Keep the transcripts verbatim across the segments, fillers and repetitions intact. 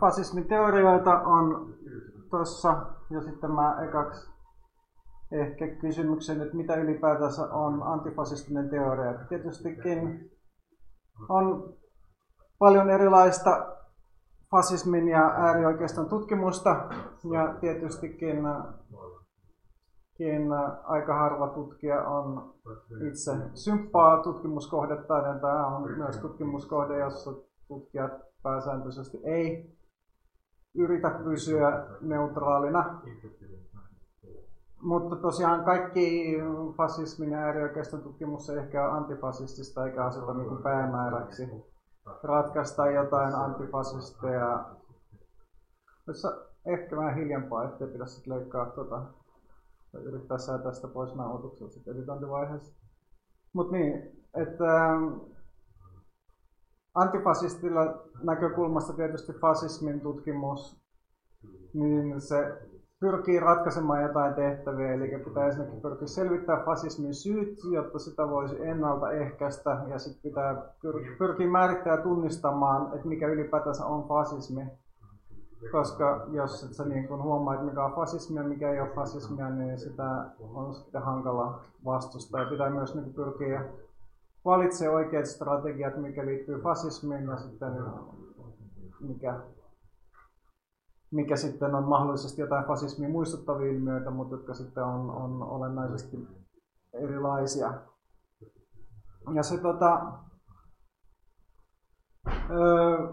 fasismiteorioita on tuossa, ja sitten mä ekaksi ehkä kysymyksen, että mitä ylipäätänsä on antifasistinen teoria. Tietystikin on paljon erilaista fasismin ja äärioikeiston tutkimusta, ja tietystikin aika harva tutkija on itse symppaa tutkimuskohdetta, ja tämä on myös tutkimuskohde, jossa tutkijat pääsääntöisesti ei yritä pysyä neutraalina. Mutta tosiaan kaikki fasismin ja äärioikeiston tutkimus ei ehkä ole antifasistista eikä aseta niin päämääräksi ratkaista jotain antifasisteja. Tässä ehkä vähän hiljempaa, ettei pidä sitten leikkaa tuota, tai yrittää säätää sitä pois nauhoituksella sitten editointivaiheessa. Mutta niin, että antifasistilla näkökulmasta tietysti fasismin tutkimus, niin se pyrkii ratkaisemaan jotain tehtäviä, eli pitää ensinnäkin pyrkiä selvittämään fasismin syyt, jotta sitä voisi ennaltaehkäistä, ja sitten pitää pyrkiä määrittämään ja tunnistamaan, että mikä ylipäätänsä on fasismi. Koska jos et sä niin kun huomaat, mikä on fasismia ja mikä ei ole fasismia, niin sitä on sitten hankala vastustaa. Ja pitää myös niin pyrkiä valitsemaan oikeat strategiat, mikä liittyy fasismiin, ja sitten mikä mikä sitten on mahdollisesti jotain fasismia muistuttavia ilmiöitä, mutta jotka sitten on, on olennaisesti erilaisia. Ja se tota, öö,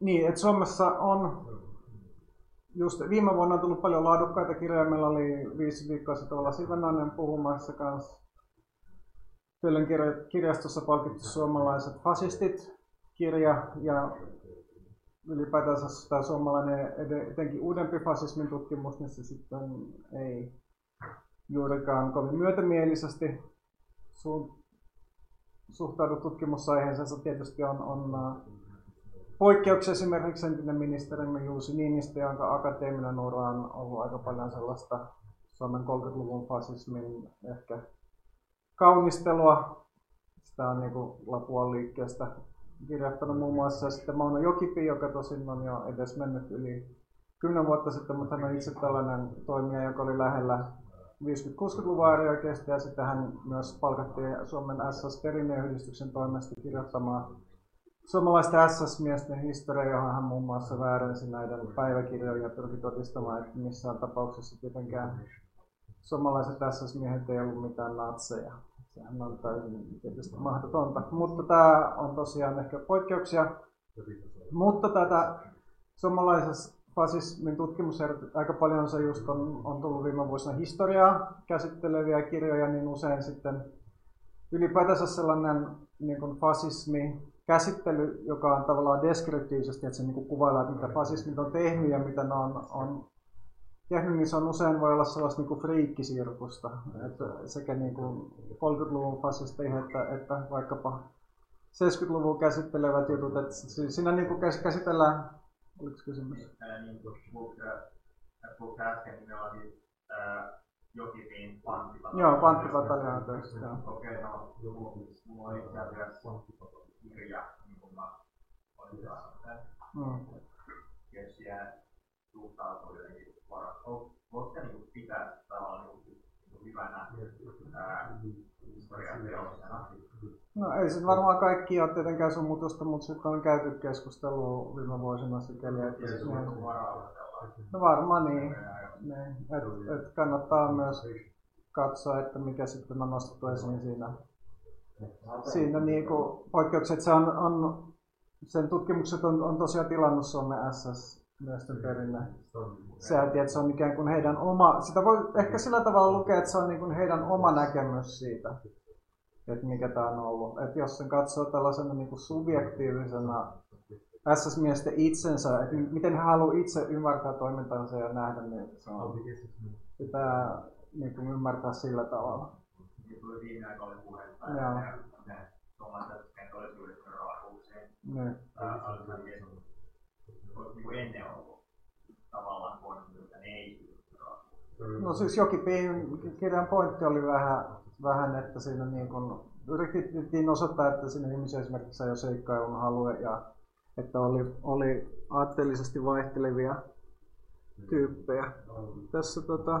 niin, että Suomessa on just viime vuonna on tullut paljon laadukkaita kirjoja. Meillä oli viisi viikkoa sitten Ulla Sivanainen puhumassa kanssa. Pölyn kirjastossa palkittu suomalaiset fasistit kirja, ja ylipäätänsä tämä suomalainen, etenkin uudempi fasismin tutkimus, niin se sitten ei juurikaan kovin myötämielisesti suhtaudu tutkimusaiheensa. Tietysti on, on poikkeuksia, esimerkiksi entinen ministerimme Jussi Niinistö, jonka akateeminen ura on ollut aika paljon sellaista Suomen kolmekymmentäluvun fasismin ehkä kaunistelua. Sitä on niin kuin Lapuan liikkeestä kirjoittanut muun muassa sitten Mauno Jokipii, joka tosin on jo edes mennyt yli kymmenen vuotta sitten, mutta hän on itse tällainen toimija, joka oli lähellä viisikymmentä-kuusikymmentäluvun äärioikeista, ja sitten hän myös palkattiin Suomen S S-perinneyhdistyksen toimesta kirjoittamaan suomalaista S S-miesten historiaa, johon hän muun muassa väärensi näiden päiväkirjoja ja pyrki todistamaan, että missään tapauksessa tietenkään suomalaiset S S-miehet ei ollut mitään natseja. Sehän on täysin tietysti mahdotonta, mutta tämä on tosiaan ehkä poikkeuksia. Mutta tätä suomalaisessa fasismin tutkimus aika paljon se just on, on tullut viime vuosina historiaa käsitteleviä kirjoja, niin usein sitten ylipäätänsä sellainen niin kuin fasismi käsittely, joka on tavallaan deskriptiivisesti, että se niin kuin kuvaillaan, mitä fasismit on tehnyt ja mitä ne on, on tehnyt, niin se on usein voi olla sellaista niin kuin friikkisirkusta, että sekä niin kuin kolmekymmentäluvun fasisteihin että, että vaikkapa seitsemänkymmentäluvun käsittelevät jutut, että siinä niin kuin käsitellään, oliko kysymys? Niin kuin äsken nimellä Jokipiin panttipataljoon. Joo, panttipataljoon töissä. Okei, no mulla on itse asiassa kirja, niin kuin mä olin taas kessiä suhtautuu jotenkin. Voitko se niinku pitää tavallaan niinku hyvänä historian teollisena? No ei se varmaan kaikki ole tietenkään sun muutosta, mutta sitten on käyty keskustelua viime vuosina sikäli, että se on varaa. No varmaan niin. niin. Et, et kannattaa myös katsoa, että mikä sitten on nostettu esiin siinä. Siinä niinku poikkeukset se on, on, sen tutkimukset on, on tosiaan tilannut Suomen S S. Miesten perinne. Tiedät, se on ikään kuin heidän oma, sitä voi ehkä sillä tavalla lukea, että se on niin kuin heidän oma näkemys siitä, että mikä tämä on ollut. Että jos sen katsoo tällaisena niin kuin subjektiivisena S S-miesten itsensä, että miten he haluaa itse ymmärtää toimintansa ja nähdä, niin se on, pitää niin kuin ymmärtää sillä tavalla. Niin tuli viime aikoina puhetta, että suomalaiset todellisuudessa raakuukseen alkuun. Niin ennen ollut tavallaan pointti, että ne ei. No siis Jokipiin kirjan pointti oli vähän, vähän että siinä niin kun yritettiin osoittaa, että siinä ihmisiä esimerkiksi ei ole seikkailun halua ja että oli, oli aatteellisesti vaihtelevia tyyppejä. Tässä tota,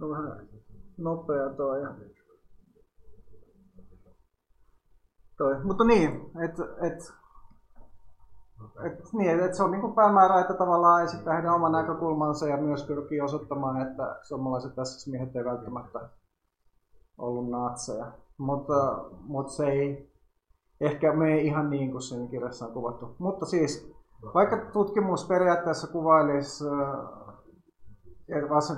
on vähän nopea toi. Toi. Mutta niin, että et, et, niin, et se on niin päämäärä, että tavallaan esittää heidän oman näkökulmansa ja myös pyrkii osoittamaan, että suomalaiset tässä miehet ei välttämättä ollut natseja. Mutta, mutta se ei ehkä mene ihan niin kuin siinä kirjassa on kuvattu. Mutta siis, vaikka tutkimus periaatteessa kuvailisi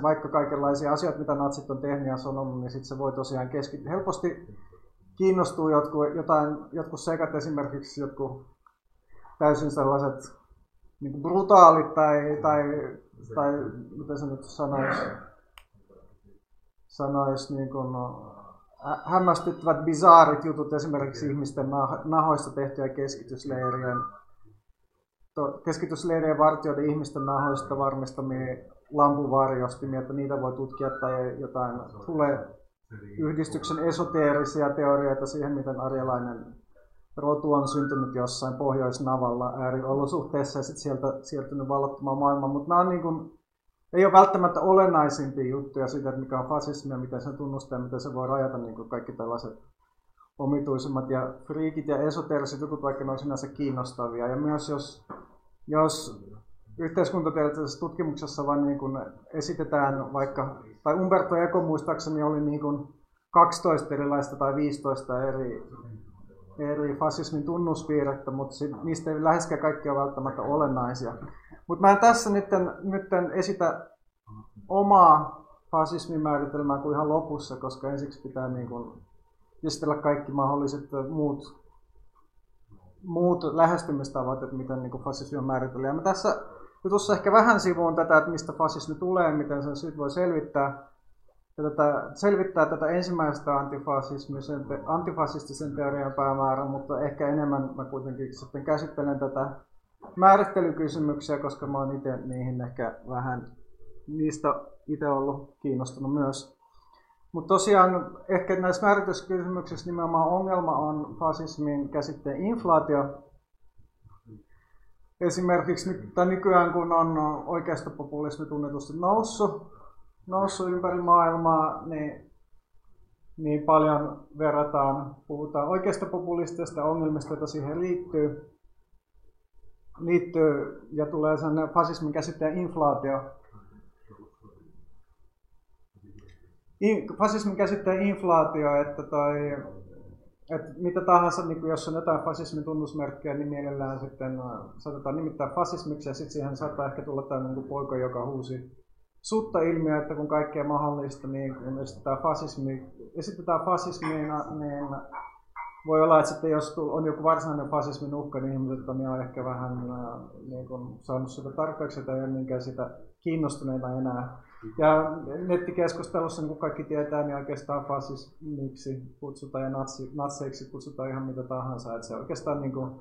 vaikka kaikenlaisia asioita, mitä natsit on tehnyt ja sanonut, niin sit se voi tosiaan keskittyä. Helposti kiinnostuu jotkut, jotain, jotkut sekat, esimerkiksi jotkut täysin sellaiset niin brutaalit tai, tai, tai miten se nyt sanoisi, sanoisi niin kuin, no, hämmästyttävät bizaarit jutut, esimerkiksi ihmisten nahoista tehtyjä keskitysleirien, keskitysleirien vartijoiden ihmisten nahoista varmistamia lampuvarjostimia, että niitä voi tutkia, tai jotain tulee yhdistyksen esoteerisia teorioita siihen, miten arjalainen rotu on syntynyt jossain Pohjois-Navalla ääriolosuhteessa ja sitten sieltä siirtynyt vallattomaan maailmaan, mutta nämä on niin kuin, ei ole välttämättä olennaisimpia juttuja siitä, että mikä on fasismia, miten se tunnustaa ja miten se voi rajata, niin kuin kaikki tällaiset omituisimmat ja friikit ja esoteeriset jutut, vaikka ne on sinänsä kiinnostavia. Ja myös jos, jos yhteiskuntatieteellisessä tutkimuksessa vaan niin kuin esitetään vaikka, tai Umberto Eco muistaakseni oli niin kuin kaksitoista erilaista tai viisitoista eri, eri fasismin tunnuspiirrettä, mutta niistä ei läheskään kaikki ole välttämättä olennaisia. Mutta mä en tässä nyt esitä omaa fasismimääritelmää kuin ihan lopussa, koska ensiksi pitää niin kun esitellä kaikki mahdolliset muut, muut lähestymistavat, että miten niin fasismi on määritellyt. Ja mä tässä jutussa ehkä vähän sivuun tätä, että mistä fasismi tulee, miten sen syyt voi selvittää. Ja tätä, selvittää tätä ensimmäistä antifasistisen, antifasistisen teorian päämäärää, mutta ehkä enemmän mä kuitenkin sitten käsittelen tätä määrittelykysymyksiä, koska mä oon itse niihin ehkä vähän niistä itse ollut kiinnostunut myös. Mutta tosiaan ehkä näissä määrityskysymyksissä nimenomaan ongelma on fasismin käsitteen inflaatio. Esimerkiksi nyt, tai nykyään kun on oikeistopopulismi tunnetusti noussut, noussut ympäri maailmaa, niin, niin paljon verrataan, puhutaan oikeistopopulisteista ongelmista, joita siihen liittyy. liittyy ja tulee sen fasismin käsitteen inflaatio. In, fasismin käsitteen inflaatio, että, toi, että mitä tahansa, niin jos on jotain fasismin tunnusmerkkejä, niin mielellään sitten saatetaan nimittää fasismiksi, ja sitten siihen saattaa ehkä tulla tämmöinen niin poika, joka huusi sutta ilmiö, että kun kaikkea mahdollista, niin kun esitetään fasismi, esitetään fasismiina, niin voi olla, että sitten jos on joku varsinainen fasismin uhka, niin ihmiset on ehkä vähän niin kuin, saanut sitä tarpeeksi tai ennenkään sitä kiinnostuneita enää. Ja nettikeskustelussa, niin kuin kaikki tietää, niin oikeastaan fasismiksi kutsutaan ja natsi, natseiksi kutsutaan ihan mitä tahansa. Että se oikeastaan niin kuin,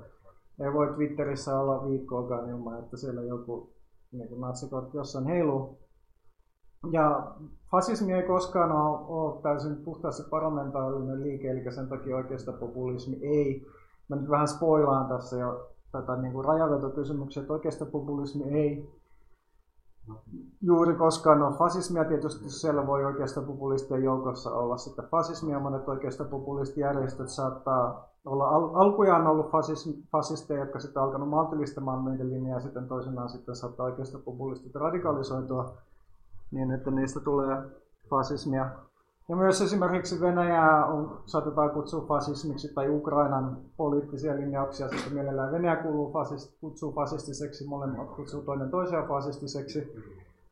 ei voi Twitterissä olla viikkoakaan ilman, että siellä joku niin natsikortti jossain heiluu. Ja fasismi ei koskaan ole, ole täysin puhtaasti parlamentaarinen liike, eli sen takia oikeistopopulismi ei. Mä nyt vähän spoilaan tässä jo tätä niin kuin rajanvetokysymyksiä, että oikeistopopulismi ei juuri koskaan ole fasismia. Tietysti siellä voi oikeistopopulistien joukossa olla sitten fasismia. Monet oikeistopopulistijärjestöt saattaa olla al- alkujaan ollut fasism- fasisteja, jotka sitten alkanut maltillistamaan meidän linjaa, ja sitten toisenaan sitten saattaa oikeistopopulistit radikalisoitua niin, että niistä tulee fasismia. Ja myös esimerkiksi Venäjää on, saatetaan kutsua fasismiksi, tai Ukrainan poliittisia linjauksia, sitten mielellään Venäjä kuuluu fasist, kutsuu fasistiseksi, molemmat kutsuu toinen toiseen fasistiseksi,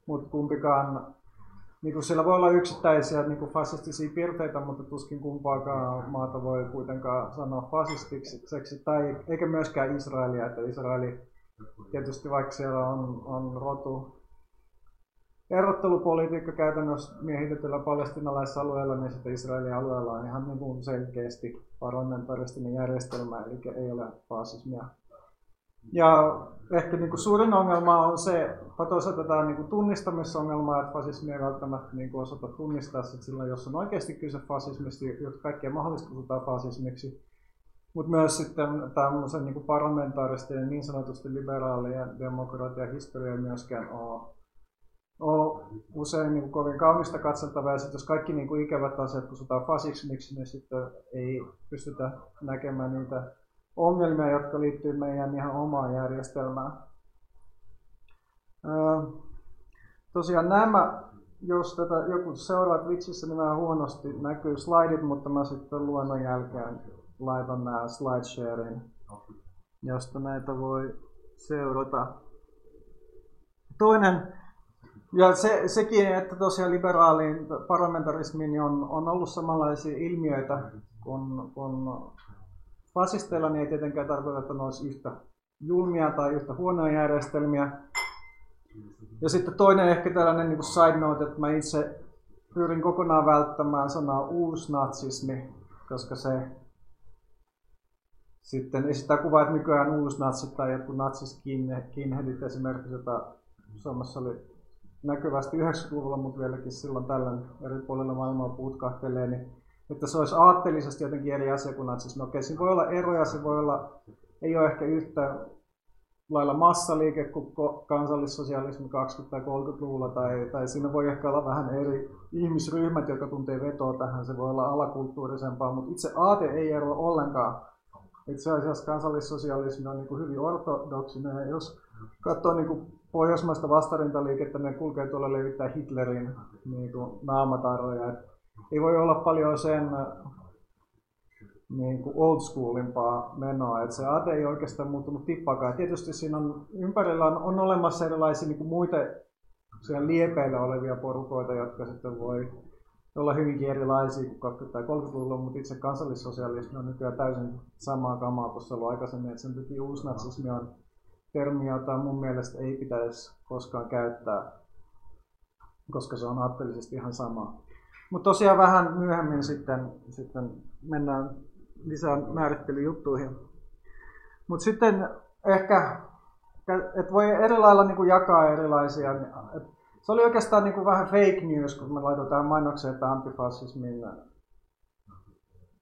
mutta kumpikaan, niin siellä voi olla yksittäisiä niin fasistisia piirteitä, mutta tuskin kumpaakaan maata voi kuitenkaan sanoa fasistiseksi, tai eikä myöskään Israelia, että Israeli tietysti vaikka siellä on, on rotu, erottelupolitiikka käytännössä miehitetyllä palestiinalaisalueella, niin sitten Israelin alueella on ihan niin selkeästi parlamentaaristinen järjestelmä, eli ei ole fasismia. Ja ehkä niin kuin suurin ongelma on se, että toisaalta tämä niin kuin tunnistamisongelma, että fasismi ei välttämättä niin kuin osata tunnistaa, että silloin jos on oikeasti kyse fasismista, jos kaikkea mahdollista kutsutaan fasismiksi, Mutta myös sitten tämmöisen niin parlamentaarisesti ja niin sanotusti liberaalien demokratian historia ei myöskään ole, ole usein niin kovin kaunista katseltavaa. Ja sitten jos kaikki niin ikävät asiat kutsutaan fasismiksi, niin sitten ei pystytä näkemään niitä ongelmia, jotka liittyy meidän ihan omaan järjestelmään. Tosiaan nämä, jos tätä joku seuraat Witsissä, niin vähän huonosti näkyy slaidit, mutta mä sitten luonnon jälkeen laitan nämä slidesharein, josta näitä voi seurata. Toinen, ja se, sekin, että tosiaan liberaaliin parlamentarismiin on, on ollut samanlaisia ilmiöitä kuin, kuin fasisteilla, niin ei tietenkään tarkoita, että ne olisi yhtä julmia tai yhtä huonoja järjestelmiä. Ja sitten toinen ehkä tällainen niin kuin side note, että mä itse pyrin kokonaan välttämään sanaa uusnatsismi, koska se sitten esittää kuvaa, että nykyään uusnatsit tai jotkut natsiskinheadit esimerkiksi, jota Suomessa oli näkyvästi yhdeksänkymmentäluvulla, mutta vieläkin silloin tällöin eri puolilla maailmaa puutkahtelee, niin että se olisi aatteellisesti jotenkin eri asia kuin natsismi. Okei, siinä voi olla eroja, se voi olla, ei ole ehkä yhtä lailla massaliike kuin kansallissosialismi kaksikymmentä- tai kolmekymmentäluvulla, tai, tai siinä voi ehkä olla vähän eri ihmisryhmät, jotka tuntee vetoa tähän, se voi olla alakulttuurisempaa, mutta itse aate ei eroa ollenkaan. Itse asiassa kansallissosialismi on niin kuin hyvin ortodoksinen, ja jos katsoo niin kuin pohjoismaista vastarintaliikettä, ne kulkee tuolla levittää Hitlerin niin kuin naamatarroja. Ei voi olla paljon sen niin kuin old schoolimpaa menoa, että se aate ei oikeastaan muuttunut tippakaan. Tietysti siinä on, ympärillä on, on olemassa erilaisia niin kuin muita liepeillä olevia porukoita, jotka sitten voi olla hyvinkin erilaisia kuin kaksikymmentä- tai kolmekymmentäluvulla, mutta itse kansallissosialismi on nykyään täysin samaa kamaa kuin se ollut aikaisemmin, että sen takia uusnatsismi on termi, jota mun mielestä ei pitäisi koskaan käyttää, koska se on aatteellisesti ihan sama. Mutta tosiaan vähän myöhemmin sitten, sitten mennään lisää määrittelyjuttuihin. Mutta sitten ehkä, että voi eri lailla niinku jakaa erilaisia. Se oli oikeastaan niinku vähän fake news, kun me laitoin tähän mainokseen, että antifasismin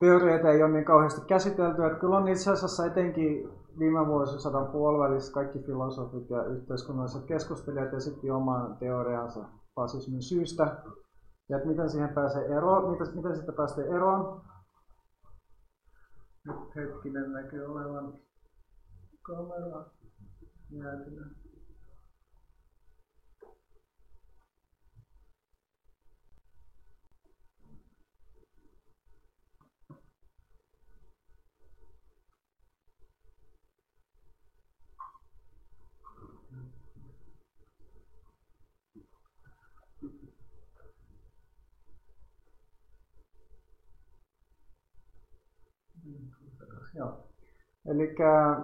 teorioita ei ole niin kauheasti käsitelty. Et kyllä on itse asiassa etenkin viime vuosisadan puolivälissä kaikki filosofit ja yhteiskunnalliset keskustelijat esitti oman teoriansa fasismin syystä. Ja että miten siihen pääsee eroon, miten, miten siitä pääsee eroon. Nyt hetkinen näkyy olevan kamera jäätynä. Elikkä,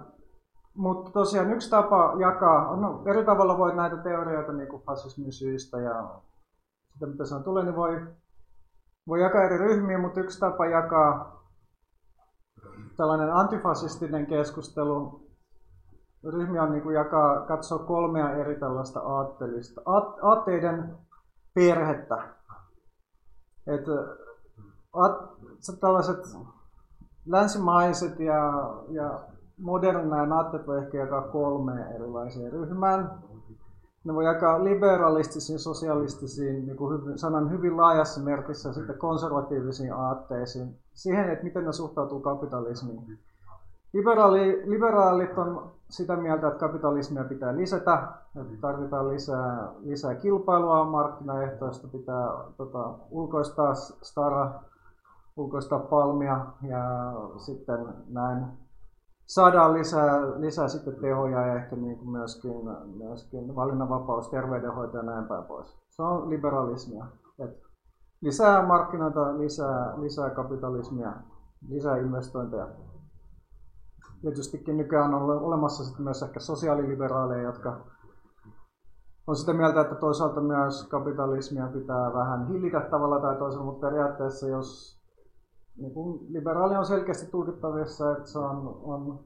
mutta tosiaan yksi tapa jakaa, no eri tavalla voi näitä teorioita niin kuin fasismin syistä ja sitä mitä se on tulee, niin voi, voi jakaa eri ryhmiä, mutta yksi tapa jakaa tällainen antifasistinen keskustelu, ryhmiä on niin kuin jakaa, katsoa kolmea eri tällaista aatteellista, aatteiden perhettä. Et, aat, tällaiset länsimaiset ja, ja modernin aatteet voi ehkä jakaa kolmeen erilaiseen ryhmään. Ne voi jakaa liberalistisiin, sosialistisiin, niin kuin sanan hyvin laajassa merkissä, ja sitten konservatiivisiin aatteisiin, siihen, että miten ne suhtautuu kapitalismiin. Liberaali, liberaalit on sitä mieltä, että kapitalismia pitää lisätä, että tarvitaan lisää, lisää kilpailua, markkinaehtoista pitää tota, ulkoistaa stara, ulkoista palmia ja sitten näin saadaan lisää, lisää sitten tehoja ja ehkä niin kuin myöskin, myöskin valinnanvapaus, terveydenhoito ja näin päin pois. Se on liberalismia. Et lisää markkinoita, lisää, lisää kapitalismia, lisää investointeja. Tietystikin nykyään on olemassa sitten myös ehkä sosiaaliliberaaleja, jotka on sitä mieltä, että toisaalta myös kapitalismia pitää vähän hillitä tavalla tai toisella, mutta periaatteessa jos niin kun liberaali on selkeästi tulkittavissa, että se on, on,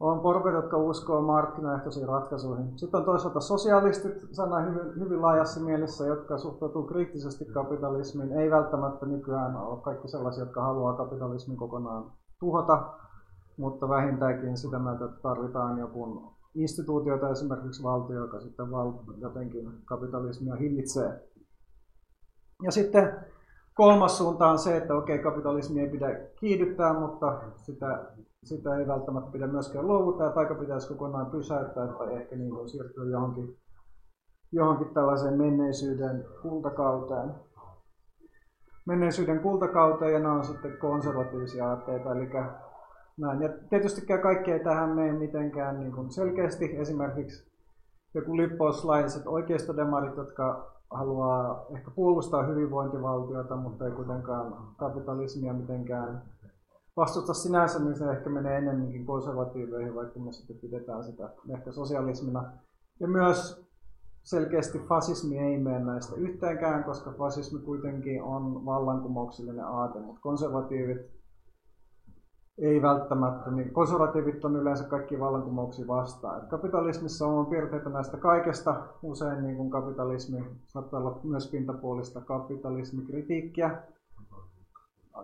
on porukat, jotka uskoo markkinaehtoisiin ratkaisuihin. Sitten on toisaalta sosialistit, sana hyvin, hyvin laajassa mielessä, jotka suhtautuu kriittisesti kapitalismiin. Ei välttämättä nykyään ole kaikki sellaisia, jotka haluaa kapitalismin kokonaan tuhota, mutta vähintäänkin sitä mieltä, että tarvitaan joku instituutio tai esimerkiksi valtio, joka sitten val- jotenkin kapitalismia hillitsee. Ja sitten kolmas suunta on se, että okei, kapitalismi ei pidä kiihdyttää, mutta sitä, sitä ei välttämättä pidä myöskään luovuttaa, tai pitäisi kokonaan pysäyttää, tai ehkä niin kuin siirtyä johonkin, johonkin tällaiseen menneisyyden kultakauteen. Menneisyyden kultakauteen, ja nämä on sitten konservatiivisia aatteita, eli näin. Ja tietystikään kaikki ei tähän mene mitenkään niin kuin selkeästi. Esimerkiksi joku lippouslaiset oikeistodemarit, jotka haluaa ehkä puolustaa hyvinvointivaltiota, mutta ei kuitenkaan kapitalismia mitenkään vastusta sinänsä, niin se ehkä menee enemmänkin konservatiiveihin, vaikka me sitten pidetään sitä ehkä sosialismina. Ja myös selkeästi fasismi ei mene näistä yhtäänkään, koska fasismi kuitenkin on vallankumouksellinen aate, mutta konservatiivit ei välttämättä, niin konservatiivit on yleensä kaikki vallankumouksia vastaan. Kapitalismissa on piirteitä näistä kaikesta, usein niin kuin kapitalismi, saattaa olla myös pintapuolista kapitalismikritiikkiä,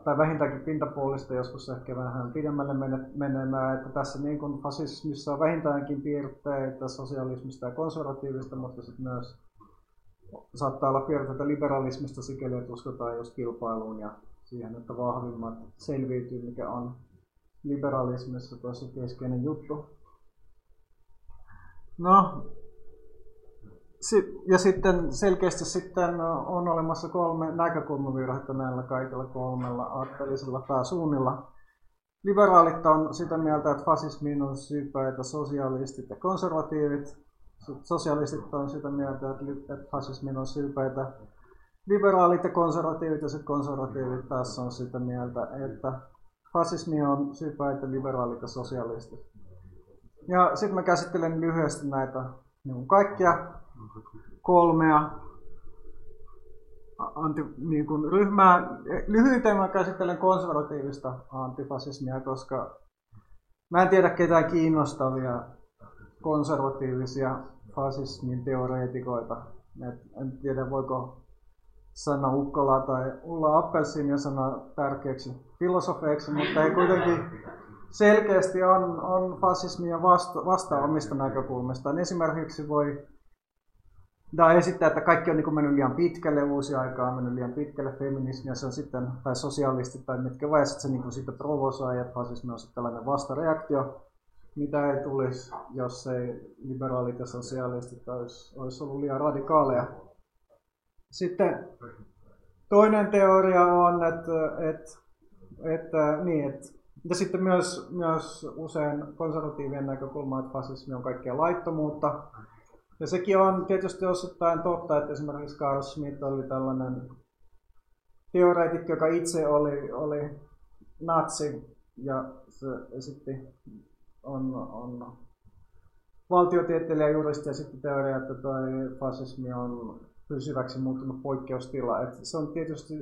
tai vähintäänkin pintapuolista, joskus ehkä vähän pidemmälle menemään, että tässä niin kuin fasismissa on vähintäänkin piirteitä sosialismista ja konservatiivista, mutta sitten myös saattaa olla piirteitä liberalismista, sikäli että uskotaan just kilpailuun ja siihen, että vahvimmat selviytyy, mikä on liberalismissa tosi keskeinen juttu. No, ja sitten selkeästi sitten on olemassa kolme näkökulmavirhettä näillä kaikilla kolmella aatteellisella pääsuunnilla. Liberaalit on sitä mieltä, että fasismiin on syypäitä sosialistit ja konservatiivit. Sosialistit on sitä mieltä, että fasismiin on syypäitä liberaalit ja konservatiivit, ja sitten konservatiivit taas on sitä mieltä, että fasismi on syypäitä liberaalit ja sosialistit. Ja sitten mä käsittelen lyhyesti näitä niin kaikkia kolmea anti, niin kuin ryhmää. Lyhyiten mä käsittelen konservatiivista antifasismia, koska mä en tiedä ketään kiinnostavia konservatiivisia fasismin teoreetikoita. En tiedä voiko Sanna Ukkola tai Ulla Appelsin ja sana tärkeäksi filosofeiksi, mutta ei kuitenkin selkeästi on, on fasismia vasta, vastaan omista näkökulmistaan. Esimerkiksi voi esittää, että kaikki on niin kuin mennyt liian pitkälle, uusi aika on mennyt liian pitkälle, feminismi se on sitten, tai sosialistit tai mitkä vai, sitten se niin kuin siitä provosoi, että fasismi on sitten tällainen vastareaktio, mitä ei tulisi, jos ei liberaalit ja sosialistit olisi, olisi ollut liian radikaaleja. Sitten toinen teoria on, että, että, että, niin, että ja sitten myös, myös usein konservatiivien näkökulma, että fasismi on kaikkea laittomuutta. Ja sekin on tietysti osittain totta, että esimerkiksi Carl Schmitt oli tällainen teoreetikko, joka itse oli, oli natsi ja se esitti, on, on valtiotieteilijä, juristi ja sitten teoria, että fasismi on pysyväksi muuttunut poikkeustila. Et se on tietysti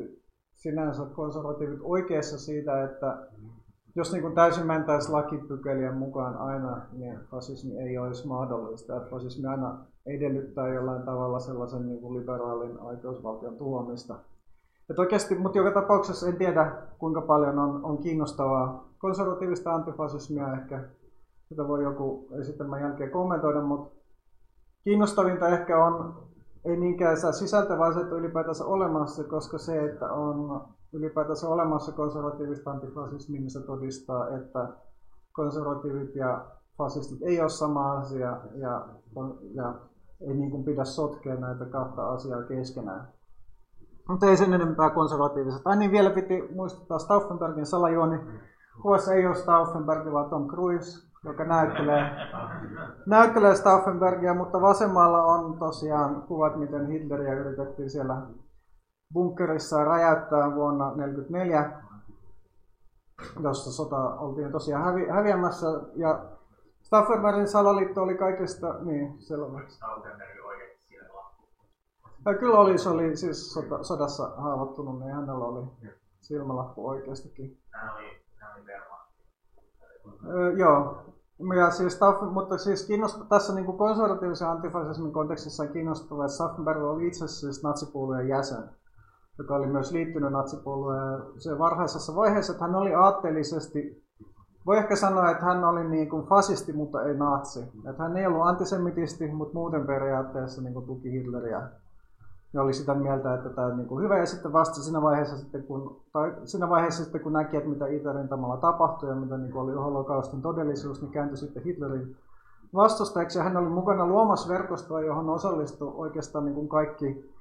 sinänsä konservatiivit oikeassa siitä, että jos niin kuin täysin mentäisiin lakipykälien mukaan aina, niin fasismi ei olisi mahdollista. Et fasismi aina edellyttää jollain tavalla sellaisen niin kuin liberaalin oikeusvaltion tuomista. Et oikeasti, mutta joka tapauksessa en tiedä, kuinka paljon on, on kiinnostavaa konservatiivista antifasismia. Ehkä sitä voi joku esitelmän jälkeen kommentoida, mutta kiinnostavinta ehkä on ei niinkään saa sisältö, vaan se, että ylipäätänsä olemassa, koska se, että on ylipäätänsä olemassa konservatiivista antifasismia, niin se todistaa, että konservatiivit ja fasistit ei ole sama asia ja, ja ei niin kuin pidä sotkea näitä kahta asiaa keskenään. Mutta ei sen enempää konservatiiviset. Ai niin, vielä piti muistuttaa Stauffenbergin salajuoni. Kuvassa ei ole Stauffenberg, vaan Tom Cruise, joka näyttelee, näyttelee Stauffenbergia, mutta vasemmalla on tosiaan kuvat, miten Hitleriä yritettiin siellä bunkkerissa räjäyttää vuonna tuhatyhdeksänsataaneljäkymmentäneljä, jossa sota oltiin tosiaan hävi, häviämässä. Ja Stauffenbergin salaliitto oli kaikesta, niin selväksi. Stauffenberg oikeasti siellä lappu. Kyllä oli, se oli siis sota, sodassa haavoittunut, niin hänellä oli silmälappu oikeastikin. Hän oli, hän oli verma. Öö, joo. Ja siis, mutta siis tässä niin kuin konservatiivisen antifasismin kontekstissa on kiinnostavaa, että Stauffenberg oli itse siis natsipuolueen jäsen, joka oli myös liittynyt natsipuolueen varhaisessa vaiheessa, että hän oli aatteellisesti Voi ehkä sanoa, että hän oli niin kuin fasisti, mutta ei natsi. Että hän ei ollut antisemitisti, mutta muuten periaatteessa niin kuin tuki Hitleriä. Ja oli sitä mieltä, että tämä on niin kuin hyvä. Ja sitten vasta siinä vaiheessa, sitten, kun, tai siinä vaiheessa sitten, kun näki, että mitä itärintamalla tapahtui ja mitä niin kuin oli holokaustin todellisuus, niin kääntyi sitten Hitlerin vastustajaksi. Ja hän oli mukana luomassa verkostoa, johon osallistui oikeastaan niin kuin kaikki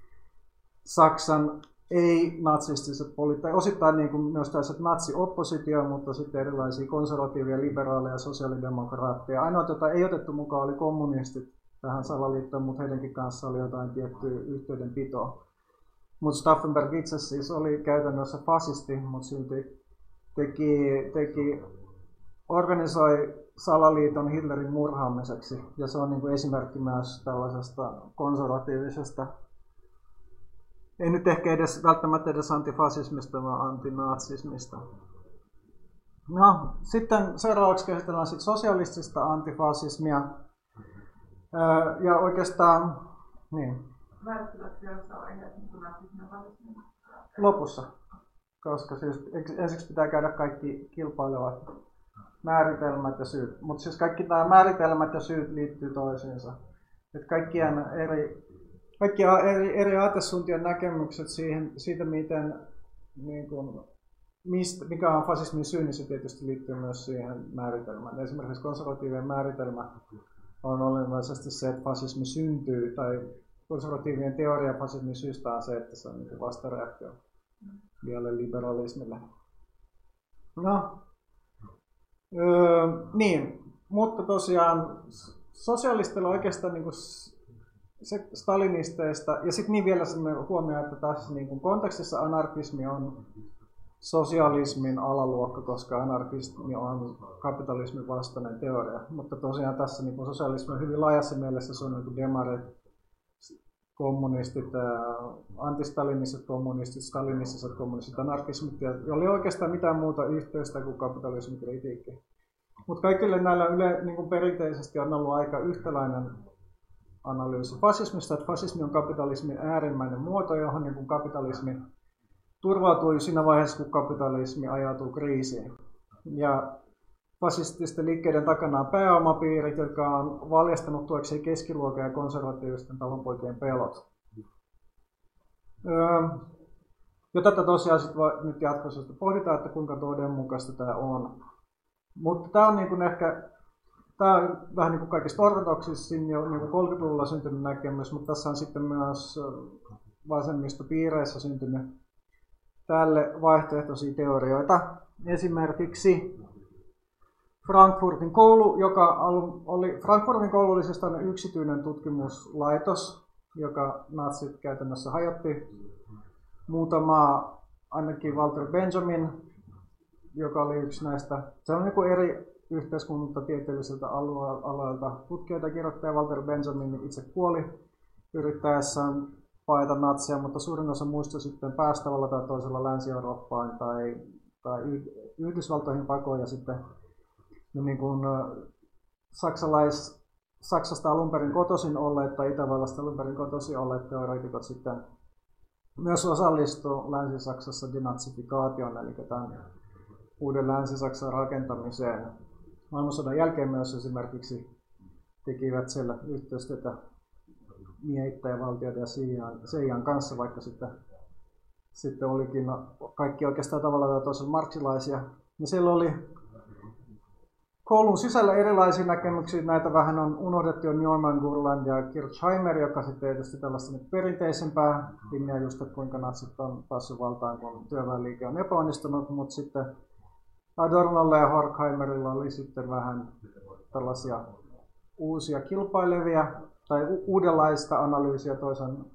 Saksan ei-natsistiset poliittiset, osittain niin kuin myös tällaiset natsi-oppositio, mutta sitten erilaisia konservatiivia, liberaaleja, sosiaalidemokraatteja. Ainoa, jota ei otettu mukaan, oli kommunistit tähän salaliittoon, mutta heidänkin kanssa oli jotain tiettyä yhteydenpitoa. Mutta Stauffenberg itse siis oli käytännössä fasisti, mutta silti teki, teki, organisoi salaliiton Hitlerin murhaamiseksi. Ja se on niin kuin esimerkki myös tällaisesta konservatiivisesta, ei nyt ehkä edes, välttämättä edes antifasismista, vaan antinatsismista. No, sitten seuraavaksi käsitellään sit sosialistista antifasismia. Öö, ja oikeastaan, niin. Määrittelätkö jostain aiheesta natsismia fasismia? Lopussa, koska siis ensiksi pitää käydä kaikki kilpailevat määritelmät ja syyt. Mutta siis kaikki nämä määritelmät ja syyt liittyy toisiinsa. Et kaikkien eri... Kaikki eri, eri aatesuuntien näkemykset siihen, siitä, miten, niin kun, mistä, mikä on fasismin syy, niin se tietysti liittyy myös siihen määritelmään. Esimerkiksi konservatiivien määritelmä on olennaisesti se, että fasismi syntyy, tai konservatiivien teoria fasismin syystä on se, että se on niin vastareaktio vielä liberalismille. No, öö, niin, mutta tosiaan sosialistilla oikeastaan niin kun, se stalinisteista, ja sitten niin vielä huomioon, että tässä niin kuin kontekstissa anarkismi on sosialismin alaluokka, koska anarkismi on kapitalismin vastainen teoria. Mutta tosiaan tässä niin kuin sosialismi on hyvin laajassa mielessä, se on niin kuin demarit, kommunistit, antistalinistit kommunistit, stalinistiset kommunistit, anarkismit, joilla ei oikeastaan mitään muuta yhteystä kuin kapitalismin kritiikki. Mutta kaikille näillä yle, niin kuin perinteisesti on ollut aika yhtäläinen analyysi fasismista, että fasismi on kapitalismin äärimmäinen muoto, johon niin kuin kapitalismi turvautuu siinä vaiheessa, kun kapitalismi ajautuu kriisiin. Ja fasististen liikkeiden takana on pääomapiirit, jotka on valjastanut tuekseen keskiluokan ja konservatiivisten talonpoikien pelot. Öö, ja tätä tosiaan sit nyt jatkossa pohditaan, että kuinka todenmukaista tämä on. Mutta tämä on niin kuin ehkä tämä on vähän niin kuin kaikista ortodoksissin jo niin kuin kolmekymmentäluvulla syntynyt näkemys, mutta tässä on sitten myös vasemmista piireissä syntynyt tälle vaihtoehtoisia teorioita. Esimerkiksi Frankfurtin koulu, joka oli, Frankfurtin koulu oli siis yksityinen tutkimuslaitos, joka natsit käytännössä hajotti muutama, ainakin Walter Benjamin, joka oli yksi näistä. Se on niin kuin eri yhteiskuntatieteelliseltä alueelta tutkijoita kirjoittaja Walter Benjamin itse kuoli yrittäessään paeta natsia, mutta suurin osa muista sitten pääsi tavalla tai toisella Länsi-Eurooppaan tai, tai Yhdysvaltoihin pakoon ja sitten niin kuin saksalais, Saksasta alun perin kotoisin olleet tai Itävallasta alun perin kotoisin olleet teoreetikot sitten myös osallistuivat Länsi-Saksassa denatsifikaation, eli tämän uuden Länsi-Saksan rakentamiseen. Maailmansodan jälkeen myös esimerkiksi tekivät siellä yhteistyötä miehittäjävaltioiden ja Seijan kanssa, vaikka sitten, sitten olikin kaikki oikeastaan tavallaan toisella marksilaisia. Ja siellä oli koulun sisällä erilaisia näkemyksiä, näitä vähän on unohdettu, on Neumann, Gurland ja Kirchheimer, joka sitten tietysti tällaista perinteisempää linjaa just, että kuinka natsit on päässyt valtaan, kun työväenliike on epäonnistunut, mutta sitten Adornolla ja Horkheimerilla oli sitten vähän tällaisia uusia kilpailevia tai u- uudenlaista analyysiä toisen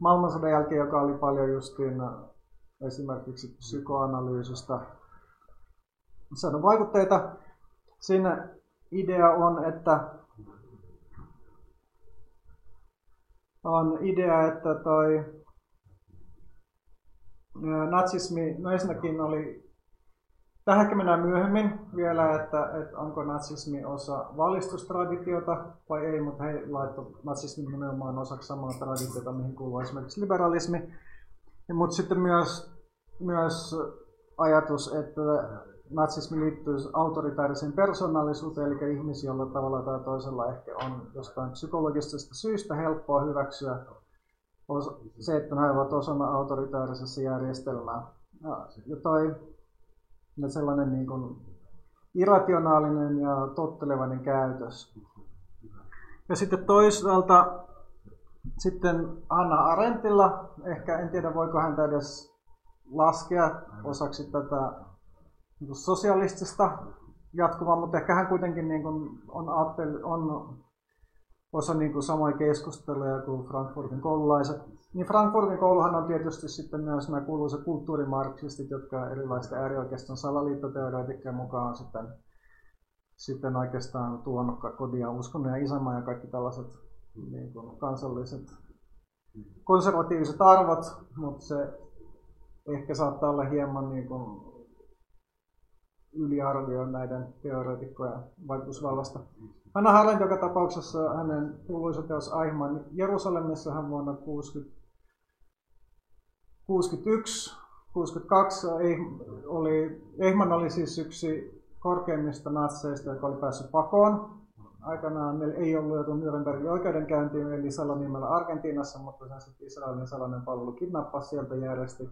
maailmansodan jälkeen, joka oli paljon justiin esimerkiksi psykoanalyysistä saanut vaikutteita. Siinä idea on, että on idea, että toi natsismi, no ensinnäkin oli tähänkin mennään myöhemmin vielä, että, että onko natsismi osa valistustraditiota vai ei, mutta he laittoivat natsismin nimenomaan osaksi samaa traditiota, mihin kuuluu esimerkiksi liberalismi. Mutta sitten myös, myös ajatus, että natsismi liittyy autoritaariseen persoonallisuuteen, eli ihmisiä, jolla tavalla tai toisella ehkä on jostain psykologisesta syystä helppoa hyväksyä se, että he ovat osana autoritaarisessa järjestelmää. Ja toi sellainen niin kuin irrationaalinen ja tottelevainen käytös. Ja sitten toisaalta sitten Hannah Arendtilla, ehkä en tiedä voiko häntä edes laskea osaksi tätä niin sosialistista jatkuvaa, mutta ehkä hän kuitenkin niin kuin on, on osa niin kuin samoja keskusteluja kuin Frankfurtin koululaiset. Niin Frankfurtin kouluhan on tietysti sitten myös nämä kuuluiset kulttuurimarksistit, jotka erilaisten äärioikeiston salaliittoteoreetikkojen mukaan on sitten, sitten oikeastaan tuonut kotia, uskonnon ja isänmaan ja kaikki tällaiset niin kuin kansalliset konservatiiviset arvot, mutta se ehkä saattaa olla hieman niin kuin yliarvioin näiden teoreetikkojen vaikutusvallasta. Hannah Arendt joka tapauksessa hänen kuuluisa teos Eichmann Jerusalemissa hän vuonna kuusikymmentäyksi kuusikymmentäkaksi oli, Eichmann oli siis yksi korkeimmista natseista, joka oli päässyt pakoon. Aikanaan ei ollut joutunut Nürnbergin oikeudenkäyntiin eli Saloniemellä Argentiinassa, mutta sen sitten Israelin salainen palvelu kidnappasi sieltä järjesti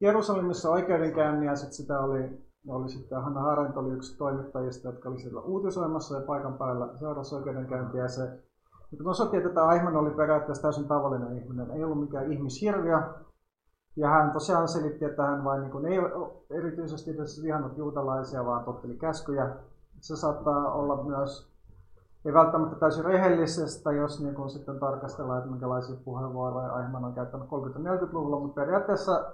Jerusalemissa oikeudenkäynnin ja sitten sitä oli Oli sitten Hannah Arendt oli yksi toimittajista, jotka oli siellä uutisoimassa ja paikan päällä seurassa oikeudenkäyntiä. Ja se, mutta osoitti, että tämä Eichmann oli periaatteessa täysin tavallinen ihminen, ei ollut mikään ihmishirviö. Ja hän tosiaan selitti, että hän vain niin kuin, ei erityisesti vihannut juutalaisia, vaan totteli käskyjä. Se saattaa olla myös, ei välttämättä täysin rehellisestä, jos niin kuin sitten tarkastellaan, että minkälaisia puheenvuoroja Eichmann on käyttänyt kolmekymmentä-neljäkymmentäluvulla. Mutta periaatteessa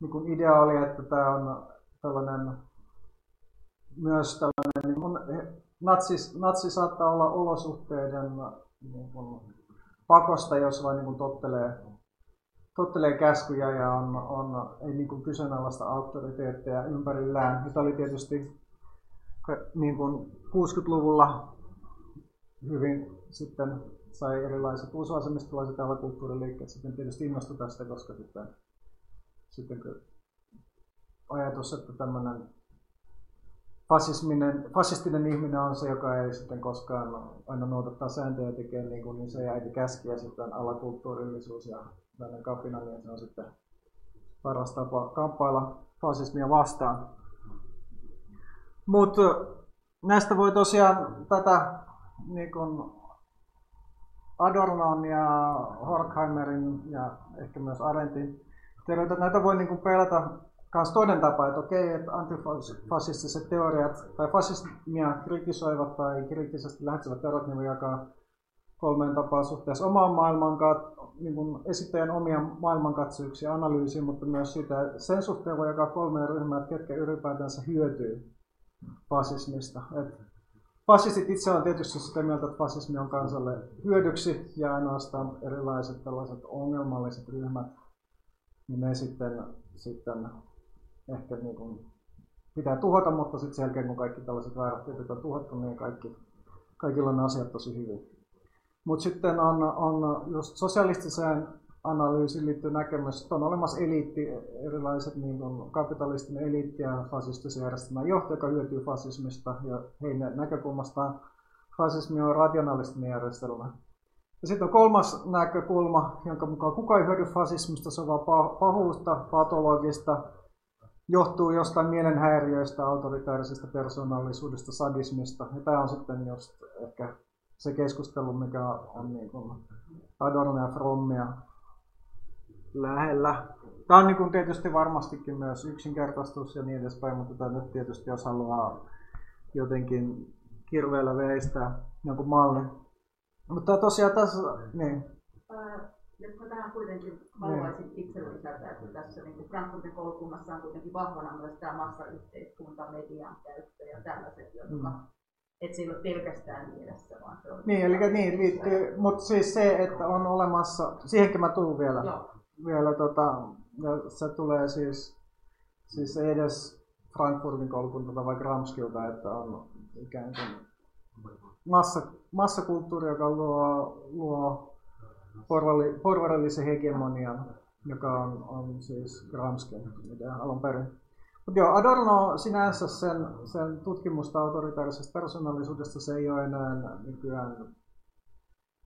niin kuin idea oli, että tämä on tällainen, myös tällainen, niin natsis, natsi saattaa olla olosuhteiden niin kuin, pakosta, jos vain niin kuin, tottelee, tottelee käskyjä ja on, on, ei niin kuin, kyseenalaista auktoriteetteja ympärillään. Tämä oli tietysti niin kuin, kuusikymmentäluvulla hyvin sitten sai erilaiset uusvasemmistolaiset ja alakulttuuriliikkeet sitten tietysti innostui tästä, koska sitten, sitten ajatus, että tämmöinen fasistinen ihminen on se, joka ei sitten koskaan aina noudattaa sääntöjä ja tekee niin kuin se äiti käski ja sitten alakulttuurillisuus ja tämmöinen kapina, niin se on sitten paras tapa kamppailla fasismia vastaan. Mutta näistä voi tosiaan tätä niin kuin Adornon ja Horkheimerin ja ehkä myös Arendtin teoreita, näitä voi niin kuin pelata. Kans toinen tapa, että okei, että antifasistiset teoriat tai fasismia kritisoivat tai kriittisesti lähetsevät teoriat, niin jakaa kolmeen tapaan suhteessa omaan maailmankat- niin esittäjän omia maailmankatsouksia ja analyysiä, mutta myös sitä, sen suhteen voi jakaa kolmeen ryhmään, että ketkä ylipäätänsä hyötyy fasismista. Et fasistit itse on tietysti sitä mieltä, että fasismi on kansalle hyödyksi ja ainoastaan erilaiset tällaiset ongelmalliset ryhmät, niin ne sitten, sitten ehkä niin kuin pitää tuhota, mutta sitten sen jälkeen kun kaikki tällaiset väärät tyypit on tuhottu, niin kaikki, kaikilla on asiat tosi hyvin. Mutta sitten on, on just sosialistiseen analyysiin liittyy näkemys, että on olemassa eliitti, erilaiset niin kuin kapitalistinen eliitti ja fasistisen järjestelmän johto, joka hyötyy fasismista ja heidän näkökulmastaan fasismi on rationalistinen järjestelmä. Ja sitten on kolmas näkökulma, jonka mukaan kukaan ei hyödy fasismista, se on vaan pahuutta, patologista, johtuu jostain mielenhäiriöistä, autoritaarisesta persoonallisuudesta, sadismista. Ja tämä on sitten just ehkä se keskustelu, mikä on niin kuin Adorno ja Frommia lähellä. Tämä on niin kuin tietysti varmastikin myös yksinkertaistus ja niin edespäin, mutta tämä nyt tietysti jos haluaa jotenkin kirveellä veistää jonkun mallin. Mutta tosiaan tässä, niin. Jos mä tähän kuitenkin haluaisin itse lisätä, että tässä niin Frankfurtin koulukunnassa on kuitenkin vahvana myös tämä massayhteiskunta, median käyttö ja tällaiset, jotka, mm. että se ei ole pelkästään mielessä, vaan se on... Niin, eli niin, liittyy, mutta siis se, että on olemassa, siihenkin mä tuun vielä, vielä tota, ja se tulee siis, siis ei edes Frankfurtin koulukunnalta vai Gramskilta, että on ikään kuin massa, massakulttuuri, joka luo, luo porvarillisen hegemonian, joka on, on siis Gramskin alun perin. Mutta joo, Adorno sinänsä sen, sen tutkimusta autoritaarisesta persoonallisuudesta, se ei ole enää nykyään,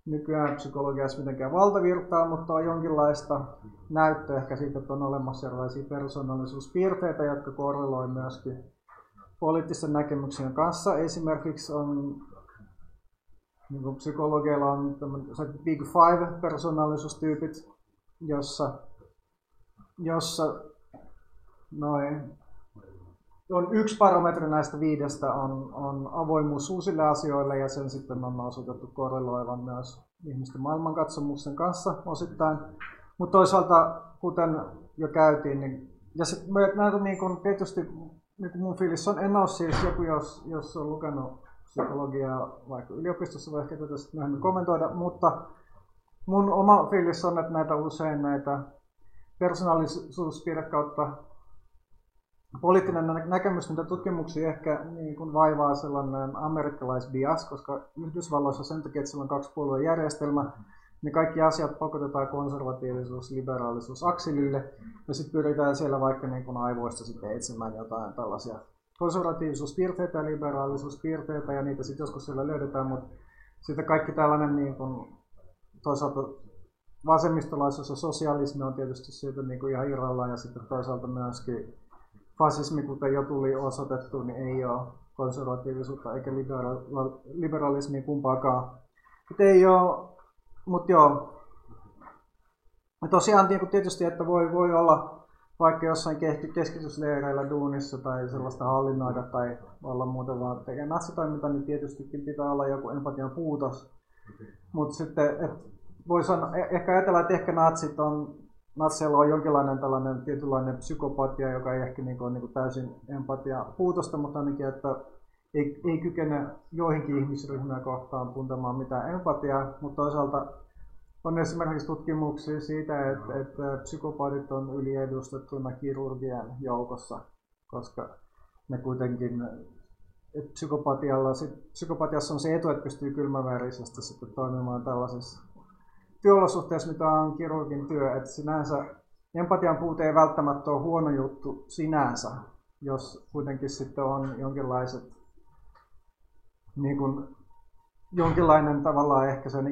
nykyään psykologiassa mitenkään valtavirtaa, mutta on jonkinlaista näyttöä ehkä siitä, että on olemassa erilaisia persoonallisuuspiirteitä, jotka korreloivat myöskin poliittisten näkemyksien kanssa. Esimerkiksi on, niin kuin psykologeilla on tämmöiset Big Five-persoonallisuustyypit, jossa, jossa noin, on yksi parametri näistä viidestä on, on avoimuus uusille asioille, ja sen sitten on osoitettu korreloivan myös ihmisten maailmankatsomuksen kanssa osittain. Mutta toisaalta, kuten jo käytiin, niin, ja sit näitä niin kun tietysti niin kun mun fiilis on, en ole siis joku, jos, jos on lukenut psykologiaa vaikka yliopistossa, voi ehkä tätä sitten myöhemmin kommentoida, mutta mun oma fiilis on, että näitä usein näitä persoonallisuuspiirre kautta poliittinen näkemys niitä tutkimuksia ehkä niin kuin vaivaa sellainen amerikkalaisbias, koska Yhdysvalloissa sen takia, että siellä on kaksi puoluejärjestelmä, niin kaikki asiat pakotetaan konservatiivisuus, liberaalisuus akselille, ja sitten pyritään siellä vaikka niin kuin aivoista sitten etsimään jotain tällaisia konservatiivisuuspiirteitä ja liberaalisuuspiirteitä, ja niitä sitten joskus siellä löydetään, mutta sitten kaikki tällainen niin kuin toisaalta vasemmistolaisuus ja sosialismi on tietysti siitä niin kuin ihan irrallaan, ja sitten toisaalta myöskin fasismi, kuten jo tuli osoitettu, niin ei ole konservatiivisuutta eikä libera- liberalismia kumpaakaan. Et ei ole, mut joo. Ja tosiaan tietysti, että voi, voi olla vaikka jossain keskitysleireillä duunissa tai sellaista hallinnoida tai olla muuten vaan tekee nassitoiminta, niin tietystikin pitää olla joku empatian puutos. Mutta sitten et voi sanoa, ehkä ajatella, että ehkä natsit on, natseilla on jonkinlainen tällainen tietynlainen psykopatia, joka ei ehkä niin kuin, niin kuin täysin empatia puutosta, mutta ainakin, että ei, ei kykene joihinkin ihmisryhmiä kohtaan tuntemaan mitään empatiaa, mutta toisaalta on esimerkiksi tutkimuksia siitä, että, että psykopatit on yliedustettuna kirurgien joukossa, koska ne kuitenkin Et psykopatialla, sit, psykopatiassa on se etu, että pystyy kylmäverisesti sitten toimimaan tällaisessa työolosuhteessa, mitä on kirurgin työ. Et sinänsä empatian puute ei välttämättä ole huono juttu sinänsä, jos kuitenkin sitten on jonkinlaiset, niin kun, jonkinlainen tavallaan ehkä sen